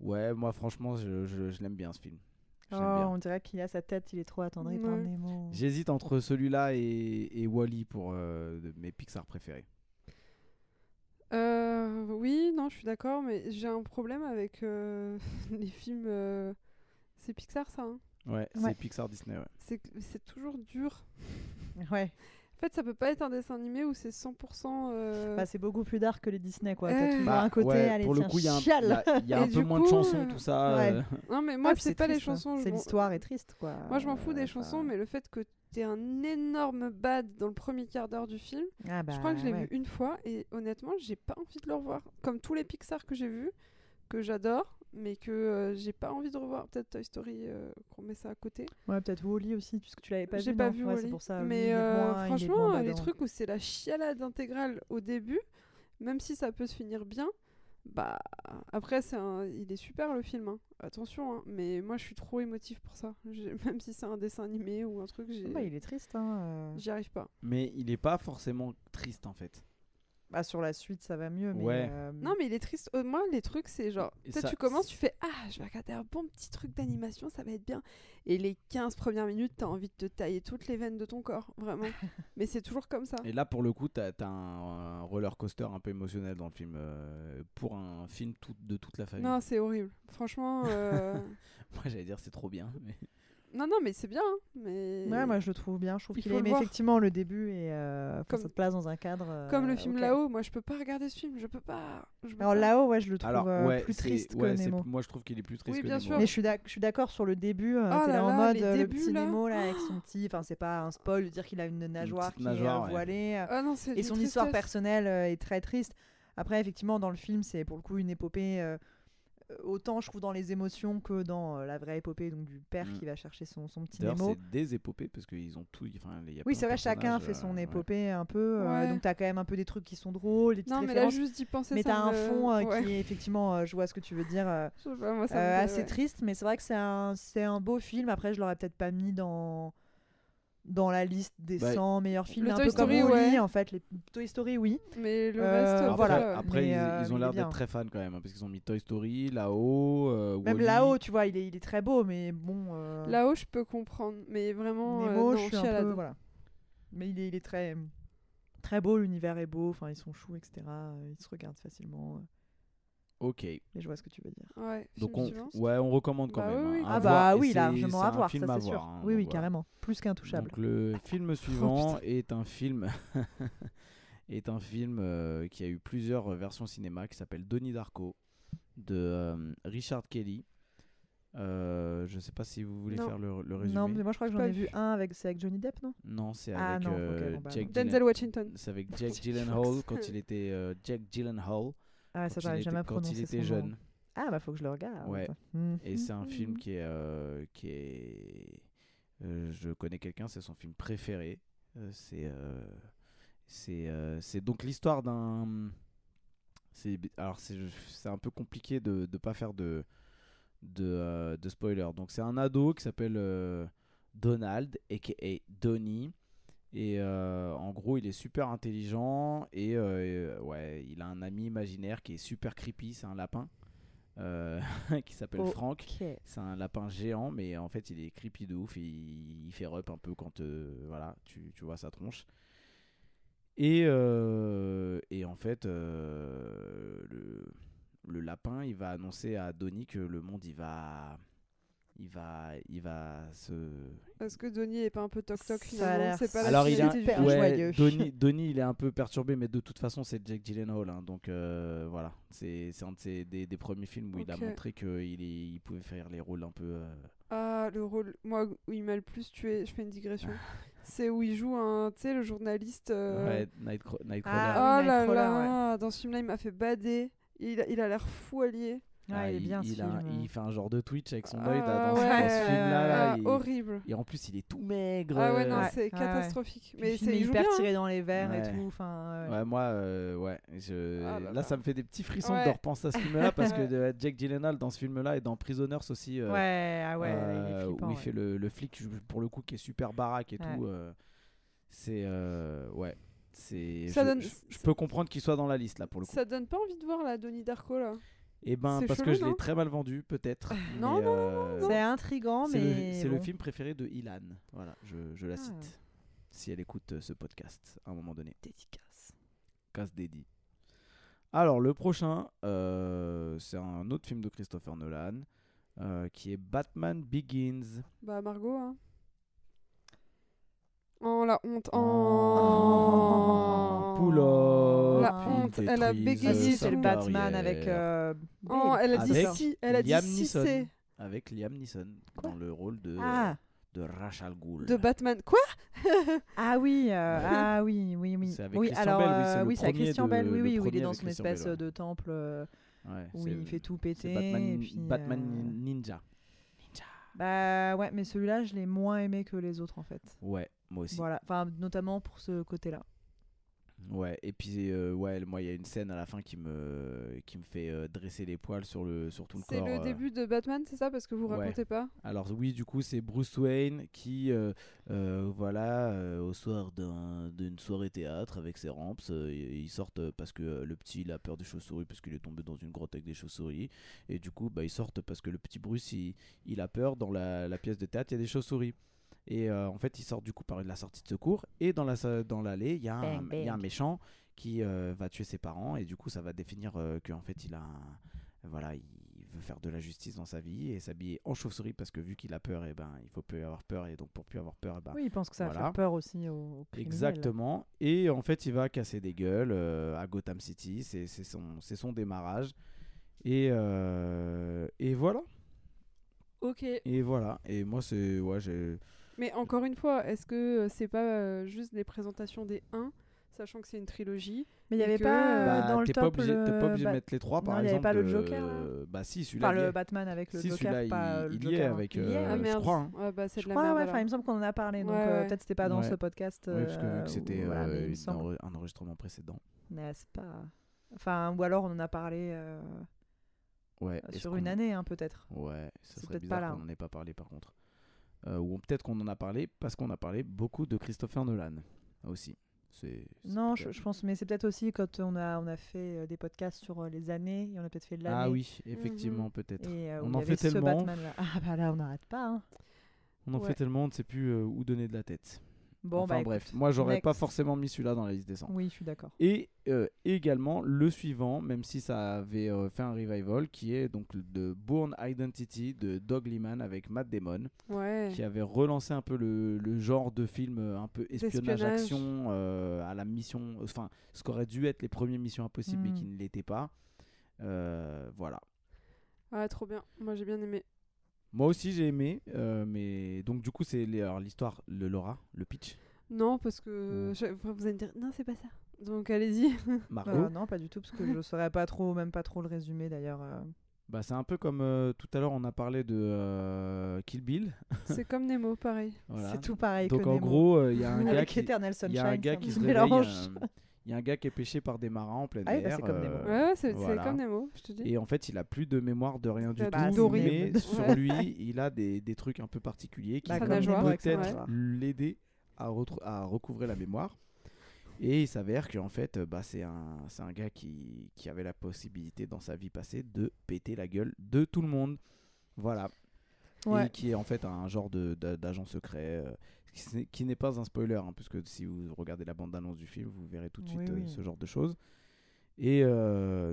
ouais, moi franchement je l'aime bien ce film. Oh, on dirait qu'il a sa tête, il est trop attendri par Nemo. J'hésite entre celui-là et Wall-E pour mes Pixar préférés. Oui, non, je suis d'accord, mais j'ai un problème avec les films. C'est Pixar, ça, hein ? Ouais, c'est Pixar Disney, ouais. C'est toujours dur. Ouais. En fait, ça peut pas être un dessin animé où c'est 100%. Bah, c'est beaucoup plus dark que les Disney, quoi. T'as toujours un côté, allez, pour le coup, il y a un peu moins de chansons, tout ça. Ouais. Non, mais moi, c'est pas triste, les chansons. C'est l'histoire est triste, quoi. Moi, je m'en fous des chansons, mais le fait que t'aies un énorme bad dans le premier quart d'heure du film, je crois que je l'ai vu une fois et honnêtement, j'ai pas envie de le revoir. Comme tous les Pixar que j'ai vus, que j'adore, mais que j'ai pas envie de revoir. Peut-être Toy Story, qu'on met ça à côté. Ouais, peut-être Wall-E aussi, puisque tu l'avais pas vu. J'ai pas vu Wall-E. C'est pour ça. Mais franchement, les trucs où c'est la chialade intégrale au début, même si ça peut se finir bien, bah après, il est super le film, hein. Attention, hein, mais moi je suis trop émotive pour ça. Même si c'est un dessin animé ou un truc, bah, il est triste, hein. J'y arrive pas. Mais il est pas forcément triste en fait. Bah sur la suite ça va mieux mais non mais il est triste. Moi les trucs c'est genre tu commences, tu fais je vais regarder un bon petit truc d'animation, ça va être bien, et les 15 premières minutes t'as envie de te tailler toutes les veines de ton corps, vraiment. Mais c'est toujours comme ça, et là pour le coup t'as un roller coaster un peu émotionnel dans le film, pour un film de toute la famille. Non, c'est horrible franchement. Moi j'allais dire c'est trop bien mais... Non, mais c'est bien. Mais... Ouais, moi je le trouve bien. Je trouve qu'il est. Mais effectivement, le début, et comme... ça te place dans un cadre. Comme le film Là-haut, moi je peux pas regarder ce film. Je peux pas. Alors Là-haut, ouais, je le trouve plus triste que Nemo. Moi je trouve qu'il est plus triste que Nemo. Mais je suis d'accord sur le début. T'es là en mode le petit Nemo là, avec son petit. Enfin, c'est pas un spoil de dire qu'il a une nageoire qui est voilée. Et son histoire personnelle est très triste. Après, effectivement, dans le film, c'est pour le coup une épopée. Autant je trouve dans les émotions que dans la vraie épopée, donc du père qui va chercher son petit Nemo. D'ailleurs, c'est des épopées parce qu'ils ont tout. Oui, c'est vrai, chacun fait son épopée un peu. Donc t'as quand même un peu des trucs qui sont drôles, des petites références. Mais là, juste d'y penser. Mais t'as un fond qui est effectivement, je vois ce que tu veux dire, assez triste. Mais c'est vrai que c'est un beau film. Après, je l'aurais peut-être pas mis dans la liste des 100 meilleurs films, un peu comme Wall-E en fait, les Toy Story, oui, mais le reste voilà. Après mais, ils ont l'air d'être très fans quand même, hein, parce qu'ils ont mis Toy Story, Là-haut, même Là-haut, tu vois, il est très beau, mais bon Là-haut je peux comprendre, mais vraiment Nemo, je suis un peu voilà. Mais il est très très beau, l'univers est beau, enfin ils sont choux, etc. Ils se regardent facilement. Ok. Mais je vois ce que tu veux dire. Ouais. Donc on recommande quand même. Oui. Hein, oui, largement à voir, ça c'est sûr. Hein, oui, carrément. Plus qu'intouchable. Donc le film suivant est un film qui a eu plusieurs versions cinéma, qui s'appelle Donnie Darko de Richard Kelly. Je sais pas si vous voulez faire le résumé. Non, mais moi je crois que j'en ai vu un avec Johnny Depp, non ? Non, c'est avec Denzel Washington. C'est avec Jack Gyllenhaal quand il était Jack Gyllenhaal. Ah, ça j'arrive jamais à prononcer. Quand il était jeune. Ah bah faut que je le regarde. Ouais. Et c'est un film qui est. Je connais quelqu'un, c'est son film préféré. C'est donc l'histoire d'un. C'est un peu compliqué de pas faire de spoiler. Donc c'est un ado qui s'appelle Donald aka Donnie. Et en gros, il est super intelligent et il a un ami imaginaire qui est super creepy, c'est un lapin qui s'appelle Frank. C'est un lapin géant, mais en fait, il est creepy de ouf, et il fait rep un peu quand tu vois sa tronche. Et en fait, le lapin, il va annoncer à Donnie que le monde il va se... Est-ce que Donnie est pas un peu toc-toc finalement ? C'est pas la finalité du film. Donnie, il est un peu perturbé, mais de toute façon, c'est Jack Gyllenhaal. Hein, donc voilà, c'est un de des premiers films où il a montré qu'il pouvait faire les rôles un peu... Ah, le rôle, moi, où il m'a le plus tué, je fais une digression, c'est où il joue le journaliste... Ouais, Nightcrawler. Ah, oh là là, dans ce film-là, il m'a fait bader. il a l'air fou allié. Ah, il est bien, il fait un genre de Twitch avec son œil dans ce film-là. Horrible. Et en plus, il est tout maigre. Ah ouais, non, c'est catastrophique. Ouais. Mais c'est hyper tiré dans les verres et tout. Ouais, moi, là, ça me fait des petits frissons de repenser à ce film-là parce que Jack Gyllenhaal dans ce film-là et dans Prisoners aussi, il est flippant, où il fait le flic pour le coup qui est super baraque et tout. Je peux comprendre qu'il soit dans la liste là pour le coup. Ça donne pas envie de voir la Donnie Darko là. Et ben c'est parce chelou, que je l'ai très mal vendu peut-être. Non, c'est intriguant mais c'est le film préféré de Ilan. Voilà, je la cite. Si elle écoute ce podcast à un moment donné. Dédicace. Casse dédi. Alors le prochain c'est un autre film de Christopher Nolan qui est Batman Begins. Bah Margot hein. Oh la honte. Oh. Poula. La honte. Elle a bégayé. C'est le Batman avec. Elle a dit si. Elle a dit si c'est. Avec Liam Neeson dans le rôle de Ra's al Ghul. De Batman. Quoi? Ah oui. C'est avec Christian Bale. Oui, c'est avec Christian Bale. Oui, il est dans son espèce de temple où il fait tout péter. Batman Ninja. Bah ouais, mais celui-là, je l'ai moins aimé que les autres en fait. Ouais. Moi aussi. Voilà, enfin, notamment pour ce côté-là. Ouais, et puis moi il y a une scène à la fin qui me fait dresser les poils sur tout le corps. C'est le début de Batman, c'est ça, parce que vous racontez pas ? Alors oui, du coup, c'est Bruce Wayne qui au soir d'une soirée théâtre avec ses ramps, ils sortent parce que le petit il a peur des chauves-souris parce qu'il est tombé dans une grotte avec des chauves-souris et du coup, ils sortent parce que le petit Bruce il a peur dans la pièce de théâtre, il y a des chauves-souris. Et en fait, il sort du coup par la sortie de secours. Et dans l'allée, il y a un méchant qui va tuer ses parents. Et du coup, ça va définir qu'en fait, il veut faire de la justice dans sa vie et s'habiller en chauve-souris parce que vu qu'il a peur, il faut plus avoir peur. Et donc, pour plus avoir peur, oui, il pense que ça va faire peur aussi aux criminels. Exactement. Et en fait, il va casser des gueules à Gotham City. C'est son démarrage. Et voilà. Ok. Et voilà. Et moi, c'est Mais encore une fois, est-ce que c'est pas juste des présentations des 1, sachant que c'est une trilogie ? Mais il n'y avait pas dans le top... T'es pas obligé de mettre les 3, par exemple. Non, il n'y avait pas le Joker Bah si, celui-là... Enfin, le Batman avec le Joker, pas le Joker. Il y est avec... je crois. Je crois, il me semble qu'on en a parlé, donc peut-être c'était pas dans ce podcast. Oui, parce que vu que c'était un enregistrement précédent. N'est-ce pas ? Enfin, ou alors on en a parlé... sur une année, peut-être. Ouais, ça serait bizarre qu'on n'en ait pas parlé, par contre. Ou peut-être qu'on en a parlé parce qu'on a parlé beaucoup de Christopher Nolan aussi. Non, je pense, mais c'est peut-être aussi quand on a fait des podcasts sur les années et on a peut-être fait de l'année. Ah oui, effectivement, peut-être. Et, on en fait tellement. Là, on n'arrête pas. Hein. On en fait tellement, on ne sait plus où donner de la tête. Bon, enfin bref, écoute, moi j'aurais pas forcément mis celui-là dans la liste des 100. Oui, je suis d'accord. Et également le suivant, même si ça avait fait un revival, qui est donc de Bourne Identity de Doug Liman avec Matt Damon, qui avait relancé un peu le genre de film un peu espionnage-action à la mission, enfin ce qu'auraient dû être les premiers Missions Impossibles mais qui ne l'étaient pas. Voilà. Ah, trop bien, moi j'ai bien aimé. Moi aussi j'ai aimé, mais donc du coup c'est l'histoire, le pitch. Non, parce que vous allez me dire non c'est pas ça. Donc allez-y. Margot. Non pas du tout parce que je saurais pas trop, même pas trop le résumé d'ailleurs. Bah c'est un peu comme tout à l'heure on a parlé de Kill Bill. C'est comme Nemo, pareil. Voilà. C'est tout pareil. Donc en Nemo. Gros il y a un gars qui se mélange. Il y a un gars qui est pêché par des marins en pleine mer. C'est comme Nemo. C'est comme Nemo, je te dis. Et en fait, il n'a plus de mémoire de rien du tout. Mais sur lui, il a des trucs un peu particuliers qui vont peut-être l'aider à recouvrer la mémoire. Et il s'avère qu'en fait, c'est un gars qui avait la possibilité dans sa vie passée de péter la gueule de tout le monde. Voilà. Et qui est en fait un genre d'agent secret... qui n'est pas un spoiler, puisque si vous regardez la bande-annonce du film, vous verrez tout de suite ce genre de choses. Et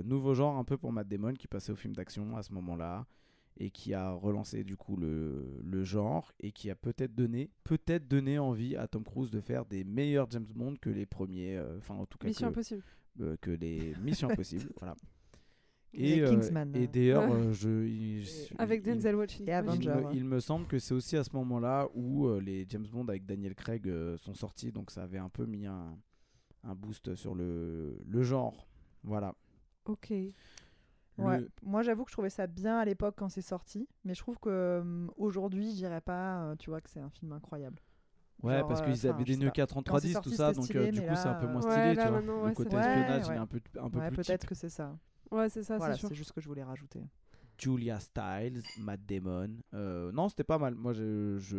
nouveau genre un peu pour Matt Damon, qui passait au film d'action à ce moment-là, et qui a relancé du coup le genre, et qui a peut-être donné envie à Tom Cruise de faire des meilleurs James Bond que les premiers, en tout cas que les Missions Impossibles, voilà. Et Kingsman, et d'ailleurs, avec Denzel Washington. Il me semble que c'est aussi à ce moment-là où les James Bond avec Daniel Craig sont sortis, donc ça avait un peu mis un boost sur le genre. Voilà. Ok. Ouais. Moi, j'avoue que je trouvais ça bien à l'époque quand c'est sorti, mais je trouve qu'aujourd'hui, je dirais pas, tu vois, que c'est un film incroyable. Ouais, genre, parce qu'ils avaient des nœuds 4 en 3-10, tout ça, donc du coup, c'est un peu moins stylé, tu vois. Le côté espionnage, il est un peu plus petit. Peut-être que c'est ça. Ouais, c'est ça, voilà, c'est sûr. C'est juste ce que je voulais rajouter. Julia Stiles, Matt Damon. Non, c'était pas mal. Moi,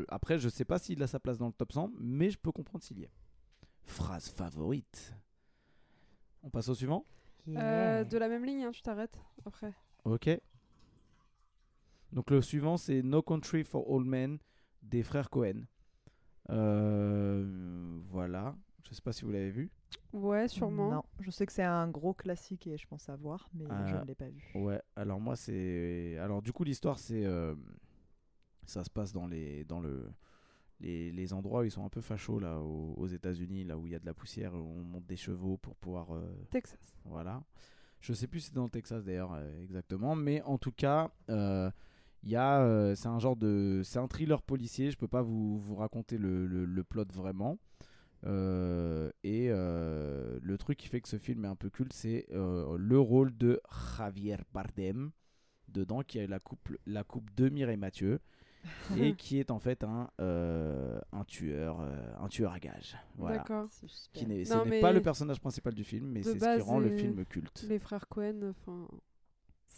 après, je sais pas s'il a sa place dans le top 100, mais je peux comprendre s'il y est. Phrase favorite. On passe au suivant. De la même ligne, hein, tu t'arrêtes après. Ok. Donc le suivant, c'est No Country for Old Men des frères Coen. Voilà. Je sais pas si vous l'avez vu. Ouais, sûrement. Non, je sais que c'est un gros classique et je pense avoir, mais je ne l'ai pas vu. Ouais. Alors moi, alors du coup, l'histoire, c'est ça se passe dans les endroits où ils sont un peu fachos là aux États-Unis, là où il y a de la poussière, où on monte des chevaux pour pouvoir Texas. Voilà. Je sais plus si c'est dans le Texas d'ailleurs exactement, mais en tout cas, c'est un genre de c'est un thriller policier. Je peux pas vous raconter le plot vraiment. Et le truc qui fait que ce film est un peu culte, c'est le rôle de Javier Bardem dedans, qui a la coupe de Mireille Mathieu et qui est en fait un tueur à gages, voilà. D'accord. Ce n'est pas le personnage principal du film, mais c'est ce qui rend le film culte. Les frères Coen, enfin,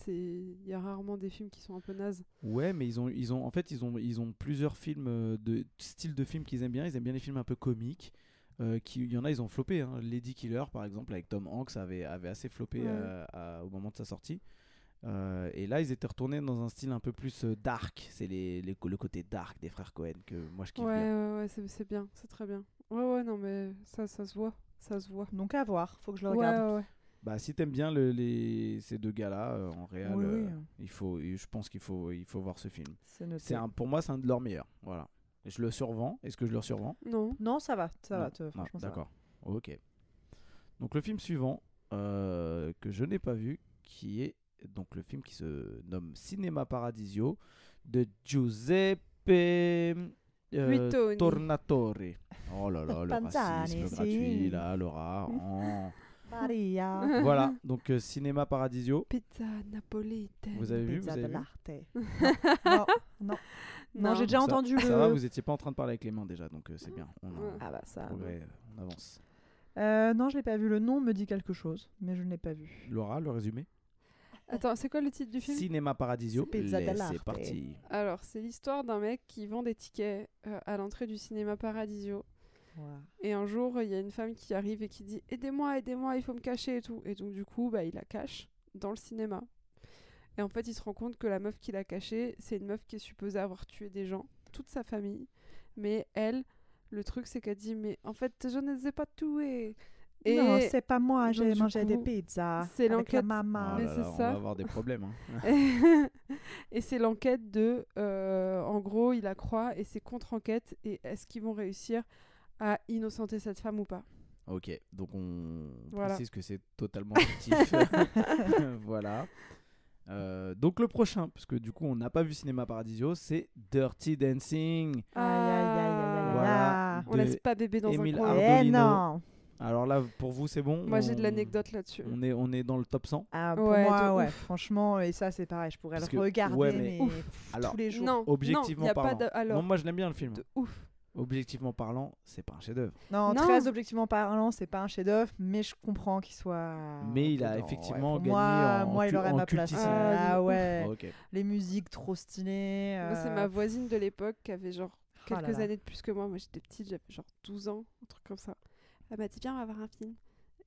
il y a rarement des films qui sont un peu nazes. Ouais, mais ils ont plusieurs films de styles de films qu'ils aiment bien. Ils aiment bien les films un peu comiques. Il y en a, ils ont floppé. Hein. Lady Killer, par exemple, avec Tom Hanks, avait assez floppé au moment de sa sortie. Et là, ils étaient retournés dans un style un peu plus dark. C'est le côté dark des frères Coen que moi je kiffe bien. Ouais, c'est bien, c'est très bien. Ouais, non, mais ça se voit, ça se voit. Donc à voir, faut que je le regarde. Ouais. Bah, si t'aimes bien ces deux gars-là en réel, oui. Je pense qu'il faut voir ce film. Pour moi, c'est un de leurs meilleurs. Voilà. Je le survends. Est-ce que je le survends ? Non, ça va. Franchement, ça va. D'accord. Ok. Donc le film suivant que je n'ai pas vu, qui est donc le film qui se nomme Cinema Paradiso de Giuseppe Tornatore. Oh là là, le racisme gratuit là, Laura. Oh. Maria. Voilà, donc Cinéma Paradiso. Pizza napolitaine. Vous avez vu, Non, j'ai déjà entendu le... Ça va, vous étiez pas en train de parler avec les mains déjà, donc c'est bien. On avance. Non, je l'ai pas vu. Le nom me dit quelque chose, mais je ne l'ai pas vu. Laura, le résumé ? Attends, c'est quoi le titre du film ? Cinéma Paradiso. C'est parti. Alors, c'est l'histoire d'un mec qui vend des tickets à l'entrée du Cinéma Paradiso. Wow. Et un jour, il y a une femme qui arrive et qui dit « Aidez-moi, il faut me cacher et tout ». Et donc du coup, il la cache dans le cinéma. Et en fait, il se rend compte que la meuf qui l'a cachée, c'est une meuf qui est supposée avoir tué des gens, toute sa famille. Mais elle, le truc, c'est qu'elle dit « Mais en fait, je ne les ai pas tués ». Et non, c'est pas moi, j'ai mangé des pizzas avec la maman. Oh là là, on va avoir des problèmes. Hein. Et c'est l'enquête de... en gros, il la croit et c'est contre-enquête. Et est-ce qu'ils vont réussir à innocenter cette femme ou pas. Ok, donc on précise que c'est totalement fictif. Voilà. Donc le prochain, parce que du coup on n'a pas vu Cinéma Paradiso, c'est Dirty Dancing. Voilà. On laisse pas bébé dans Émile un coin. Eh non. Alors là, pour vous, c'est bon ? Moi, j'ai de l'anecdote là-dessus. On est dans le top 100 ? Ah, pour moi, franchement, et ça, c'est pareil. Je pourrais parce le regarder tous les jours. Non, objectivement parlant. Non, moi, je l'aime bien le film. De ouf. Objectivement parlant, c'est pas un chef-d'œuvre. Non, très objectivement parlant, c'est pas un chef-d'œuvre, mais je comprends qu'il soit. Mais il a effectivement gagné. Moi, il aurait ma place. Ah ouais. Okay. Les musiques trop stylées. Moi, c'est ma voisine de l'époque qui avait genre quelques années de plus que moi. Moi, j'étais petite, j'avais genre 12 ans, un truc comme ça. Elle m'a dit viens, on va voir un film.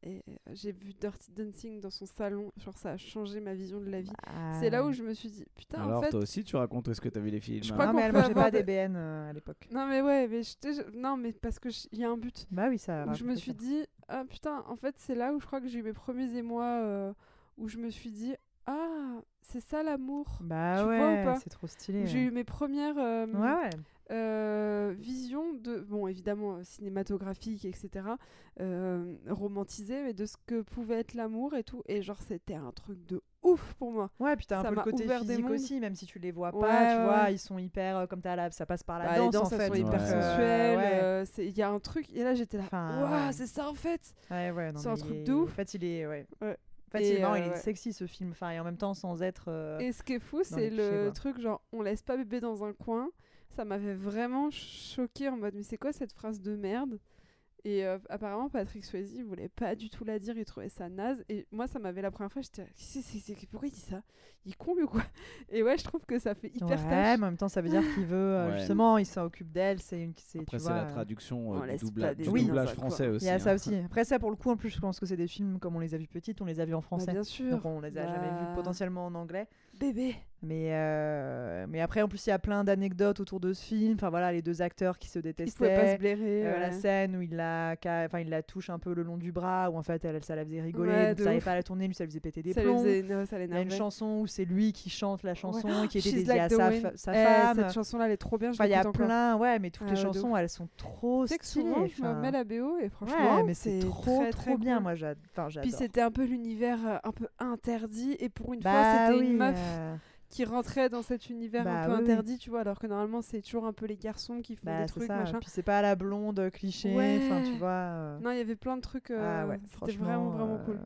Et j'ai vu Dirty Dancing dans son salon, genre ça a changé ma vision de la vie. C'est là où je me suis dit putain. Alors en fait, toi aussi tu racontes où est-ce que t'as vu les films. Je crois qu'on mais elle mangeait pas des BN à l'époque. Non mais ouais, mais non mais parce que il y a un but. Bah oui ça. Je me suis dit ah putain, en fait c'est là où je crois que j'ai eu mes premiers émois où je me suis dit ah c'est ça l'amour. Bah tu vois ou pas, c'est trop stylé. Où j'ai eu mes premières. Vision de, bon évidemment cinématographique etc, romantisée, mais de ce que pouvait être l'amour et tout, et genre c'était un truc de ouf pour moi. Ouais, puis t'as un peu le côté physique aussi, même si tu les vois pas, tu vois, ils sont hyper, comme t'as là, ça passe par la danse en fait. Les danses, elles sont hyper sensuelles, il y a un truc, et là j'étais là, waouh, c'est ça en fait, c'est un truc de ouf. En fait, il est, Facilement, il est sexy ce film, enfin, et en même temps sans être. Et ce qui est fou, c'est le truc genre on laisse pas bébé dans un coin. Ça m'avait vraiment choquée en mode mais c'est quoi cette phrase de merde? Et apparemment Patrick Swayze voulait pas du tout la dire, il trouvait ça naze. Et moi ça m'avait la première fois, j'étais pourquoi il dit ça? Il est con lui ou quoi? Et ouais, je trouve que ça fait hyper tâche. Ouais, mais en même temps ça veut dire qu'il veut justement, il s'occupe d'elle, après, tu vois, la traduction du doublage français aussi. Il y a ça aussi. Après ça pour le coup en plus je pense que c'est des films comme on les a vus petites, on les a vus en français. Bah, bien sûr. Donc on les a jamais vus potentiellement en anglais. Bébé. Mais après en plus il y a plein d'anecdotes autour de ce film, enfin voilà, les deux acteurs qui se détestaient. Ils pouvaient pas se blairer. La scène où il la touche un peu le long du bras où en fait elle, ça la faisait rigoler, donc ça n'allait pas à la tourner, lui ça lui faisait péter des plombs. Il y a une chanson où c'est lui qui chante la chanson qui était dédiée à sa femme. Cette chanson là elle est trop bien, il y a plein mais toutes les chansons elles sont trop stylées. Je me mets la BO et franchement mais c'est trop bien, moi j'adore. Puis c'était un peu l'univers un peu interdit et pour une fois c'était une meuf qui rentrait dans cet univers un peu interdit, tu vois, alors que normalement c'est toujours un peu les garçons qui font des trucs, machin. Puis c'est pas la blonde cliché, enfin tu vois. Non, il y avait plein de trucs, c'était vraiment cool.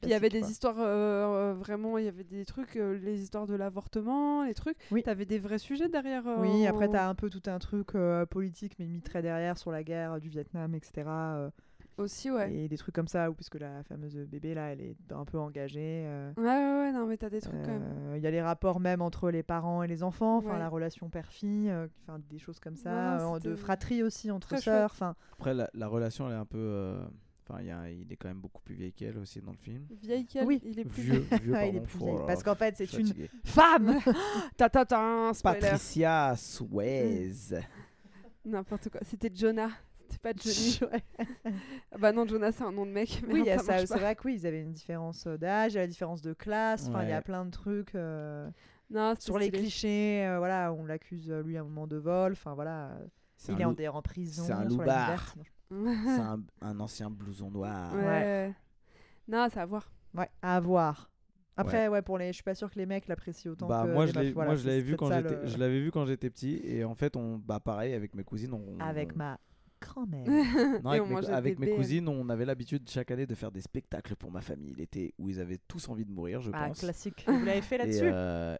Puis il y avait des histoires, vraiment, il y avait des trucs, les histoires de l'avortement, les trucs, t'avais des vrais sujets derrière. Oui, après t'as un peu tout un truc politique, mais mis très derrière sur la guerre du Vietnam, etc. Aussi, ouais. Et des trucs comme ça, ou puisque la fameuse bébé, là, elle est un peu engagée. Ouais, non, mais t'as des trucs quand même. Il y a les rapports même entre les parents et les enfants, la relation père-fille, des choses comme ça, de fratrie aussi, entre sœurs. Après, la relation, elle est un peu... il est quand même beaucoup plus vieil qu'elle aussi dans le film. Vieil qu'elle, oui. Il est plus vieux. Il est plus vieil. Parce qu'en fait, c'est une femme. Patricia Suez. N'importe quoi. C'était Jonah. C'est pas Johnny. Bah non, Jonas c'est un nom de mec. Mais oui, non, ça c'est vrai que ils avaient une différence d'âge, la différence de classe. Enfin, il y a plein de trucs sur les clichés. Voilà, on l'accuse lui à un moment de vol. Enfin voilà, il est en prison. C'est un loupard. C'est un ancien blouson noir. Ouais. Non, c'est à voir. Ouais, à voir. Après, pour je suis pas sûre que les mecs l'apprécient autant que moi, je l'avais vu quand j'étais petit. Et en fait, pareil avec mes cousines. Avec ma grand-mère. Non, avec mes cousines, on avait l'habitude chaque année de faire des spectacles pour ma famille l'été où ils avaient tous envie de mourir, je pense. Classique. Vous l'avez fait là-dessus.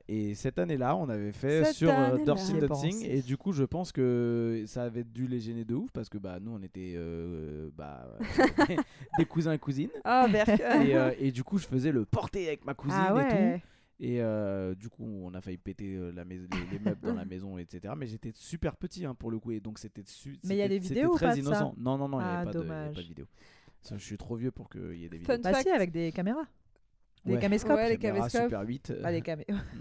Et cette année-là, on avait fait sur Dirty Dancing et du coup, je pense que ça avait dû les gêner de ouf parce que nous, on était des cousins et cousines. Ah, et du coup, je faisais le porter avec ma cousine et tout. Et du coup, on a failli péter les meubles dans la maison, etc. Mais j'étais super petit pour le coup, et donc mais il y a des vidéos, très innocent. Non, il n'y avait pas de vidéo. Je suis trop vieux pour qu'il y ait des vidéos. Fun fact, avec des caméras. Des caméscopes. Ouais, les caméscopes. Super 8.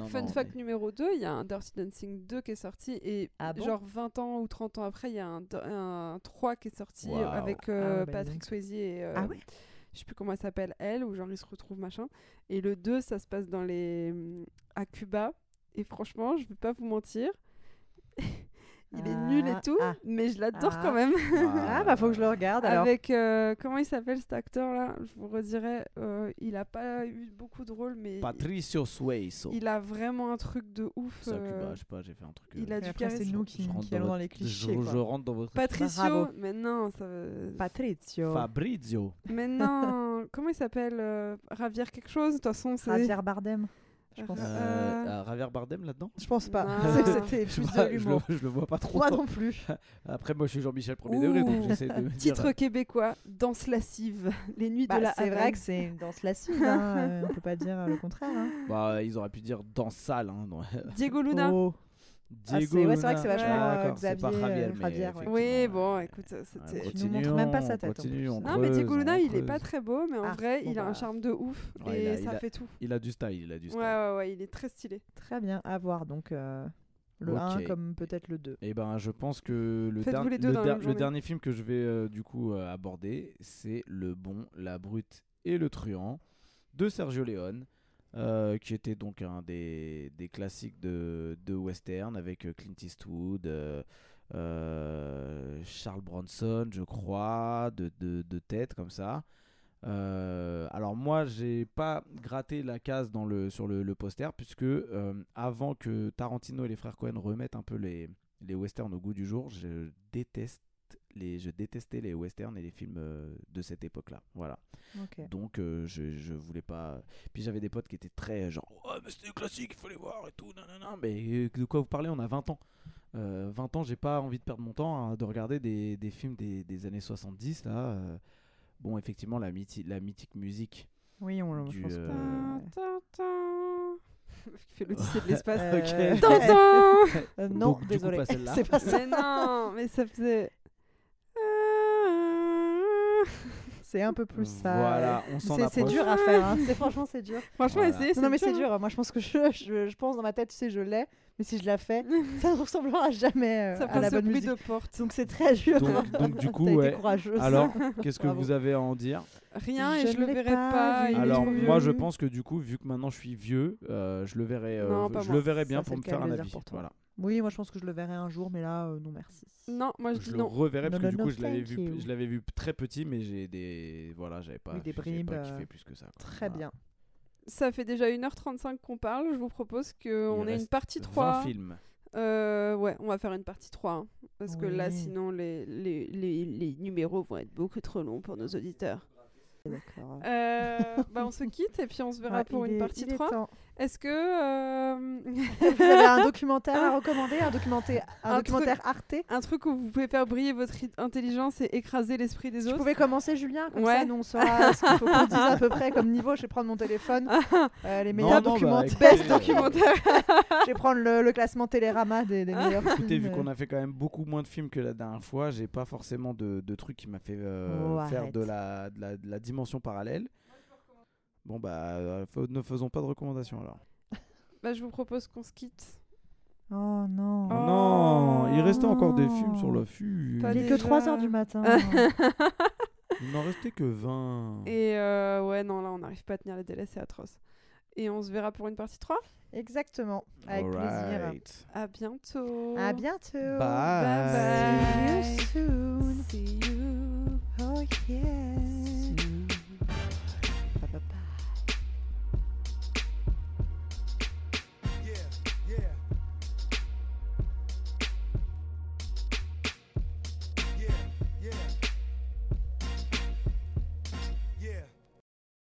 Fun fact numéro 2, il y a un Dirty Dancing 2 qui est sorti, et genre 20 ans ou 30 ans après, il y a un 3 qui est sorti avec Patrick Swayze et... je sais plus comment elle s'appelle, elle, où genre ils se retrouvent, machin. Et le 2, ça se passe à Cuba. Et franchement, je vais pas vous mentir, il est nul et tout, mais je l'adore quand même. Faut que je le regarde alors. Avec, comment il s'appelle cet acteur-là? Je vous redirai, il a pas eu beaucoup de rôles, mais... Patricio Sueiso. Il a vraiment un truc de ouf. C'est à Cuba, je sais pas, j'ai fait un truc... Il a du charisme. C'est nous qui allons dans les clichés. Je rentre dans votre... Patricio, mais non, ça... Patricio. Fabrizio. Mais non, comment il s'appelle? Javier quelque chose, de toute façon, c'est... Javier Bardem. Je pense Javier Bardem là-dedans? Je pense pas. C'était plus de l'humour. Je le vois pas trop. Moi non plus. Après, moi je suis Jean-Michel 1er degré, donc j'essaie de. Titre québécois, danse lascive. Les nuits de la. C'est vrai que c'est une danse lascive. On peut pas dire le contraire. Ils auraient pu dire danse sale. Diego Luna. Oh. Luna. C'est vrai que c'est vachement Xavier. C'est pas Javier, oui, bon, écoute, c'était. Tu nous montres même pas sa tête. Non, mais Diego Luna, il est pas très beau, mais en vrai, il a un charme de ouf et ça fait tout. Il a du style, Ouais, il est très stylé. Très bien, à voir donc. Le 1 comme peut-être le 2. Et ben, je pense que le dernier film que je vais du coup aborder, c'est Le Bon, la Brute et le Truand de Sergio Leone. Qui était donc un des classiques de western avec Clint Eastwood, Charles Bronson, je crois, de tête comme ça. Alors moi, j'ai pas gratté la case sur le poster puisque avant que Tarantino et les frères Coen remettent un peu les westerns au goût du jour, je déteste je détestais les westerns et les films de cette époque-là. Voilà. Okay. Donc je voulais pas. Puis j'avais des potes qui étaient très genre oh, mais c'était classique, il faut les voir et tout. Nanana. Mais de quoi vous parlez? On a 20 ans. 20 ans, j'ai pas envie de perdre mon temps de regarder des films des années 70 là. Bon, effectivement, la mythique musique. Oui, on le pense pas. Qui fait l'Odyssée de l'espace. Okay. Non, donc, désolé. Coup, pas c'est pas ça. Mais non, mais ça faisait. C'est un peu plus ça. Voilà, on s'en approche. C'est dur à faire. Hein. Franchement, c'est dur. Franchement, voilà. Non, mais c'est dur. Moi, je pense que je pense dans ma tête, tu sais, je l'ai. Mais si je la fais, ça ne ressemblera jamais à la bonne musique. De porte. Donc c'est très dur. Donc du coup, ouais. Alors, qu'est-ce que vous avez à en dire? Rien, et je le verrai pas. Alors moi, je pense que du coup, vu que maintenant je suis vieux, je le verrai. Je le verrai bien pour me faire un avis. Voilà. Oui, moi je pense que je le verrai un jour, mais là, non merci. Non, moi je dis non. Je le reverrai parce que du coup, je l'avais vu très petit, mais j'ai des, voilà, j'avais pas kiffé plus que ça. Très bien. Ça fait déjà 1h35 qu'on parle. Je vous propose qu'on ait une partie 3. 20 films. Ouais, on va faire une partie 3. Hein, parce que là, sinon, les numéros vont être beaucoup trop longs pour nos auditeurs. D'accord. On se quitte et puis on se verra pour une partie 3. Est-ce que vous avez un documentaire à recommander, un documentaire Arte, un truc où vous pouvez faire briller votre intelligence et écraser l'esprit des autres? Vous pouvez commencer, Julien, comme ça, nous on saura ce qu'il faut qu'on dise à peu près comme niveau. Je vais prendre mon téléphone, les meilleurs documentaires, best documentaires. Je vais prendre le classement Télérama des meilleurs. Écoutez, vu qu'on a fait quand même beaucoup moins de films que la dernière fois, j'ai pas forcément de truc qui m'a fait faire de la dimension parallèle. Bon ne faisons pas de recommandations alors. Je vous propose qu'on se quitte. Oh non. Oh non, il restait encore des films sur l'affût. Il n'est que 3h du matin. Il n'en restait que 20. Et là on n'arrive pas à tenir les délais, c'est atroce. Et on se verra pour une partie 3. Exactement, avec plaisir. À bientôt. À bientôt. Bye. Bye. See you soon. See you. Oh yeah. Yeah.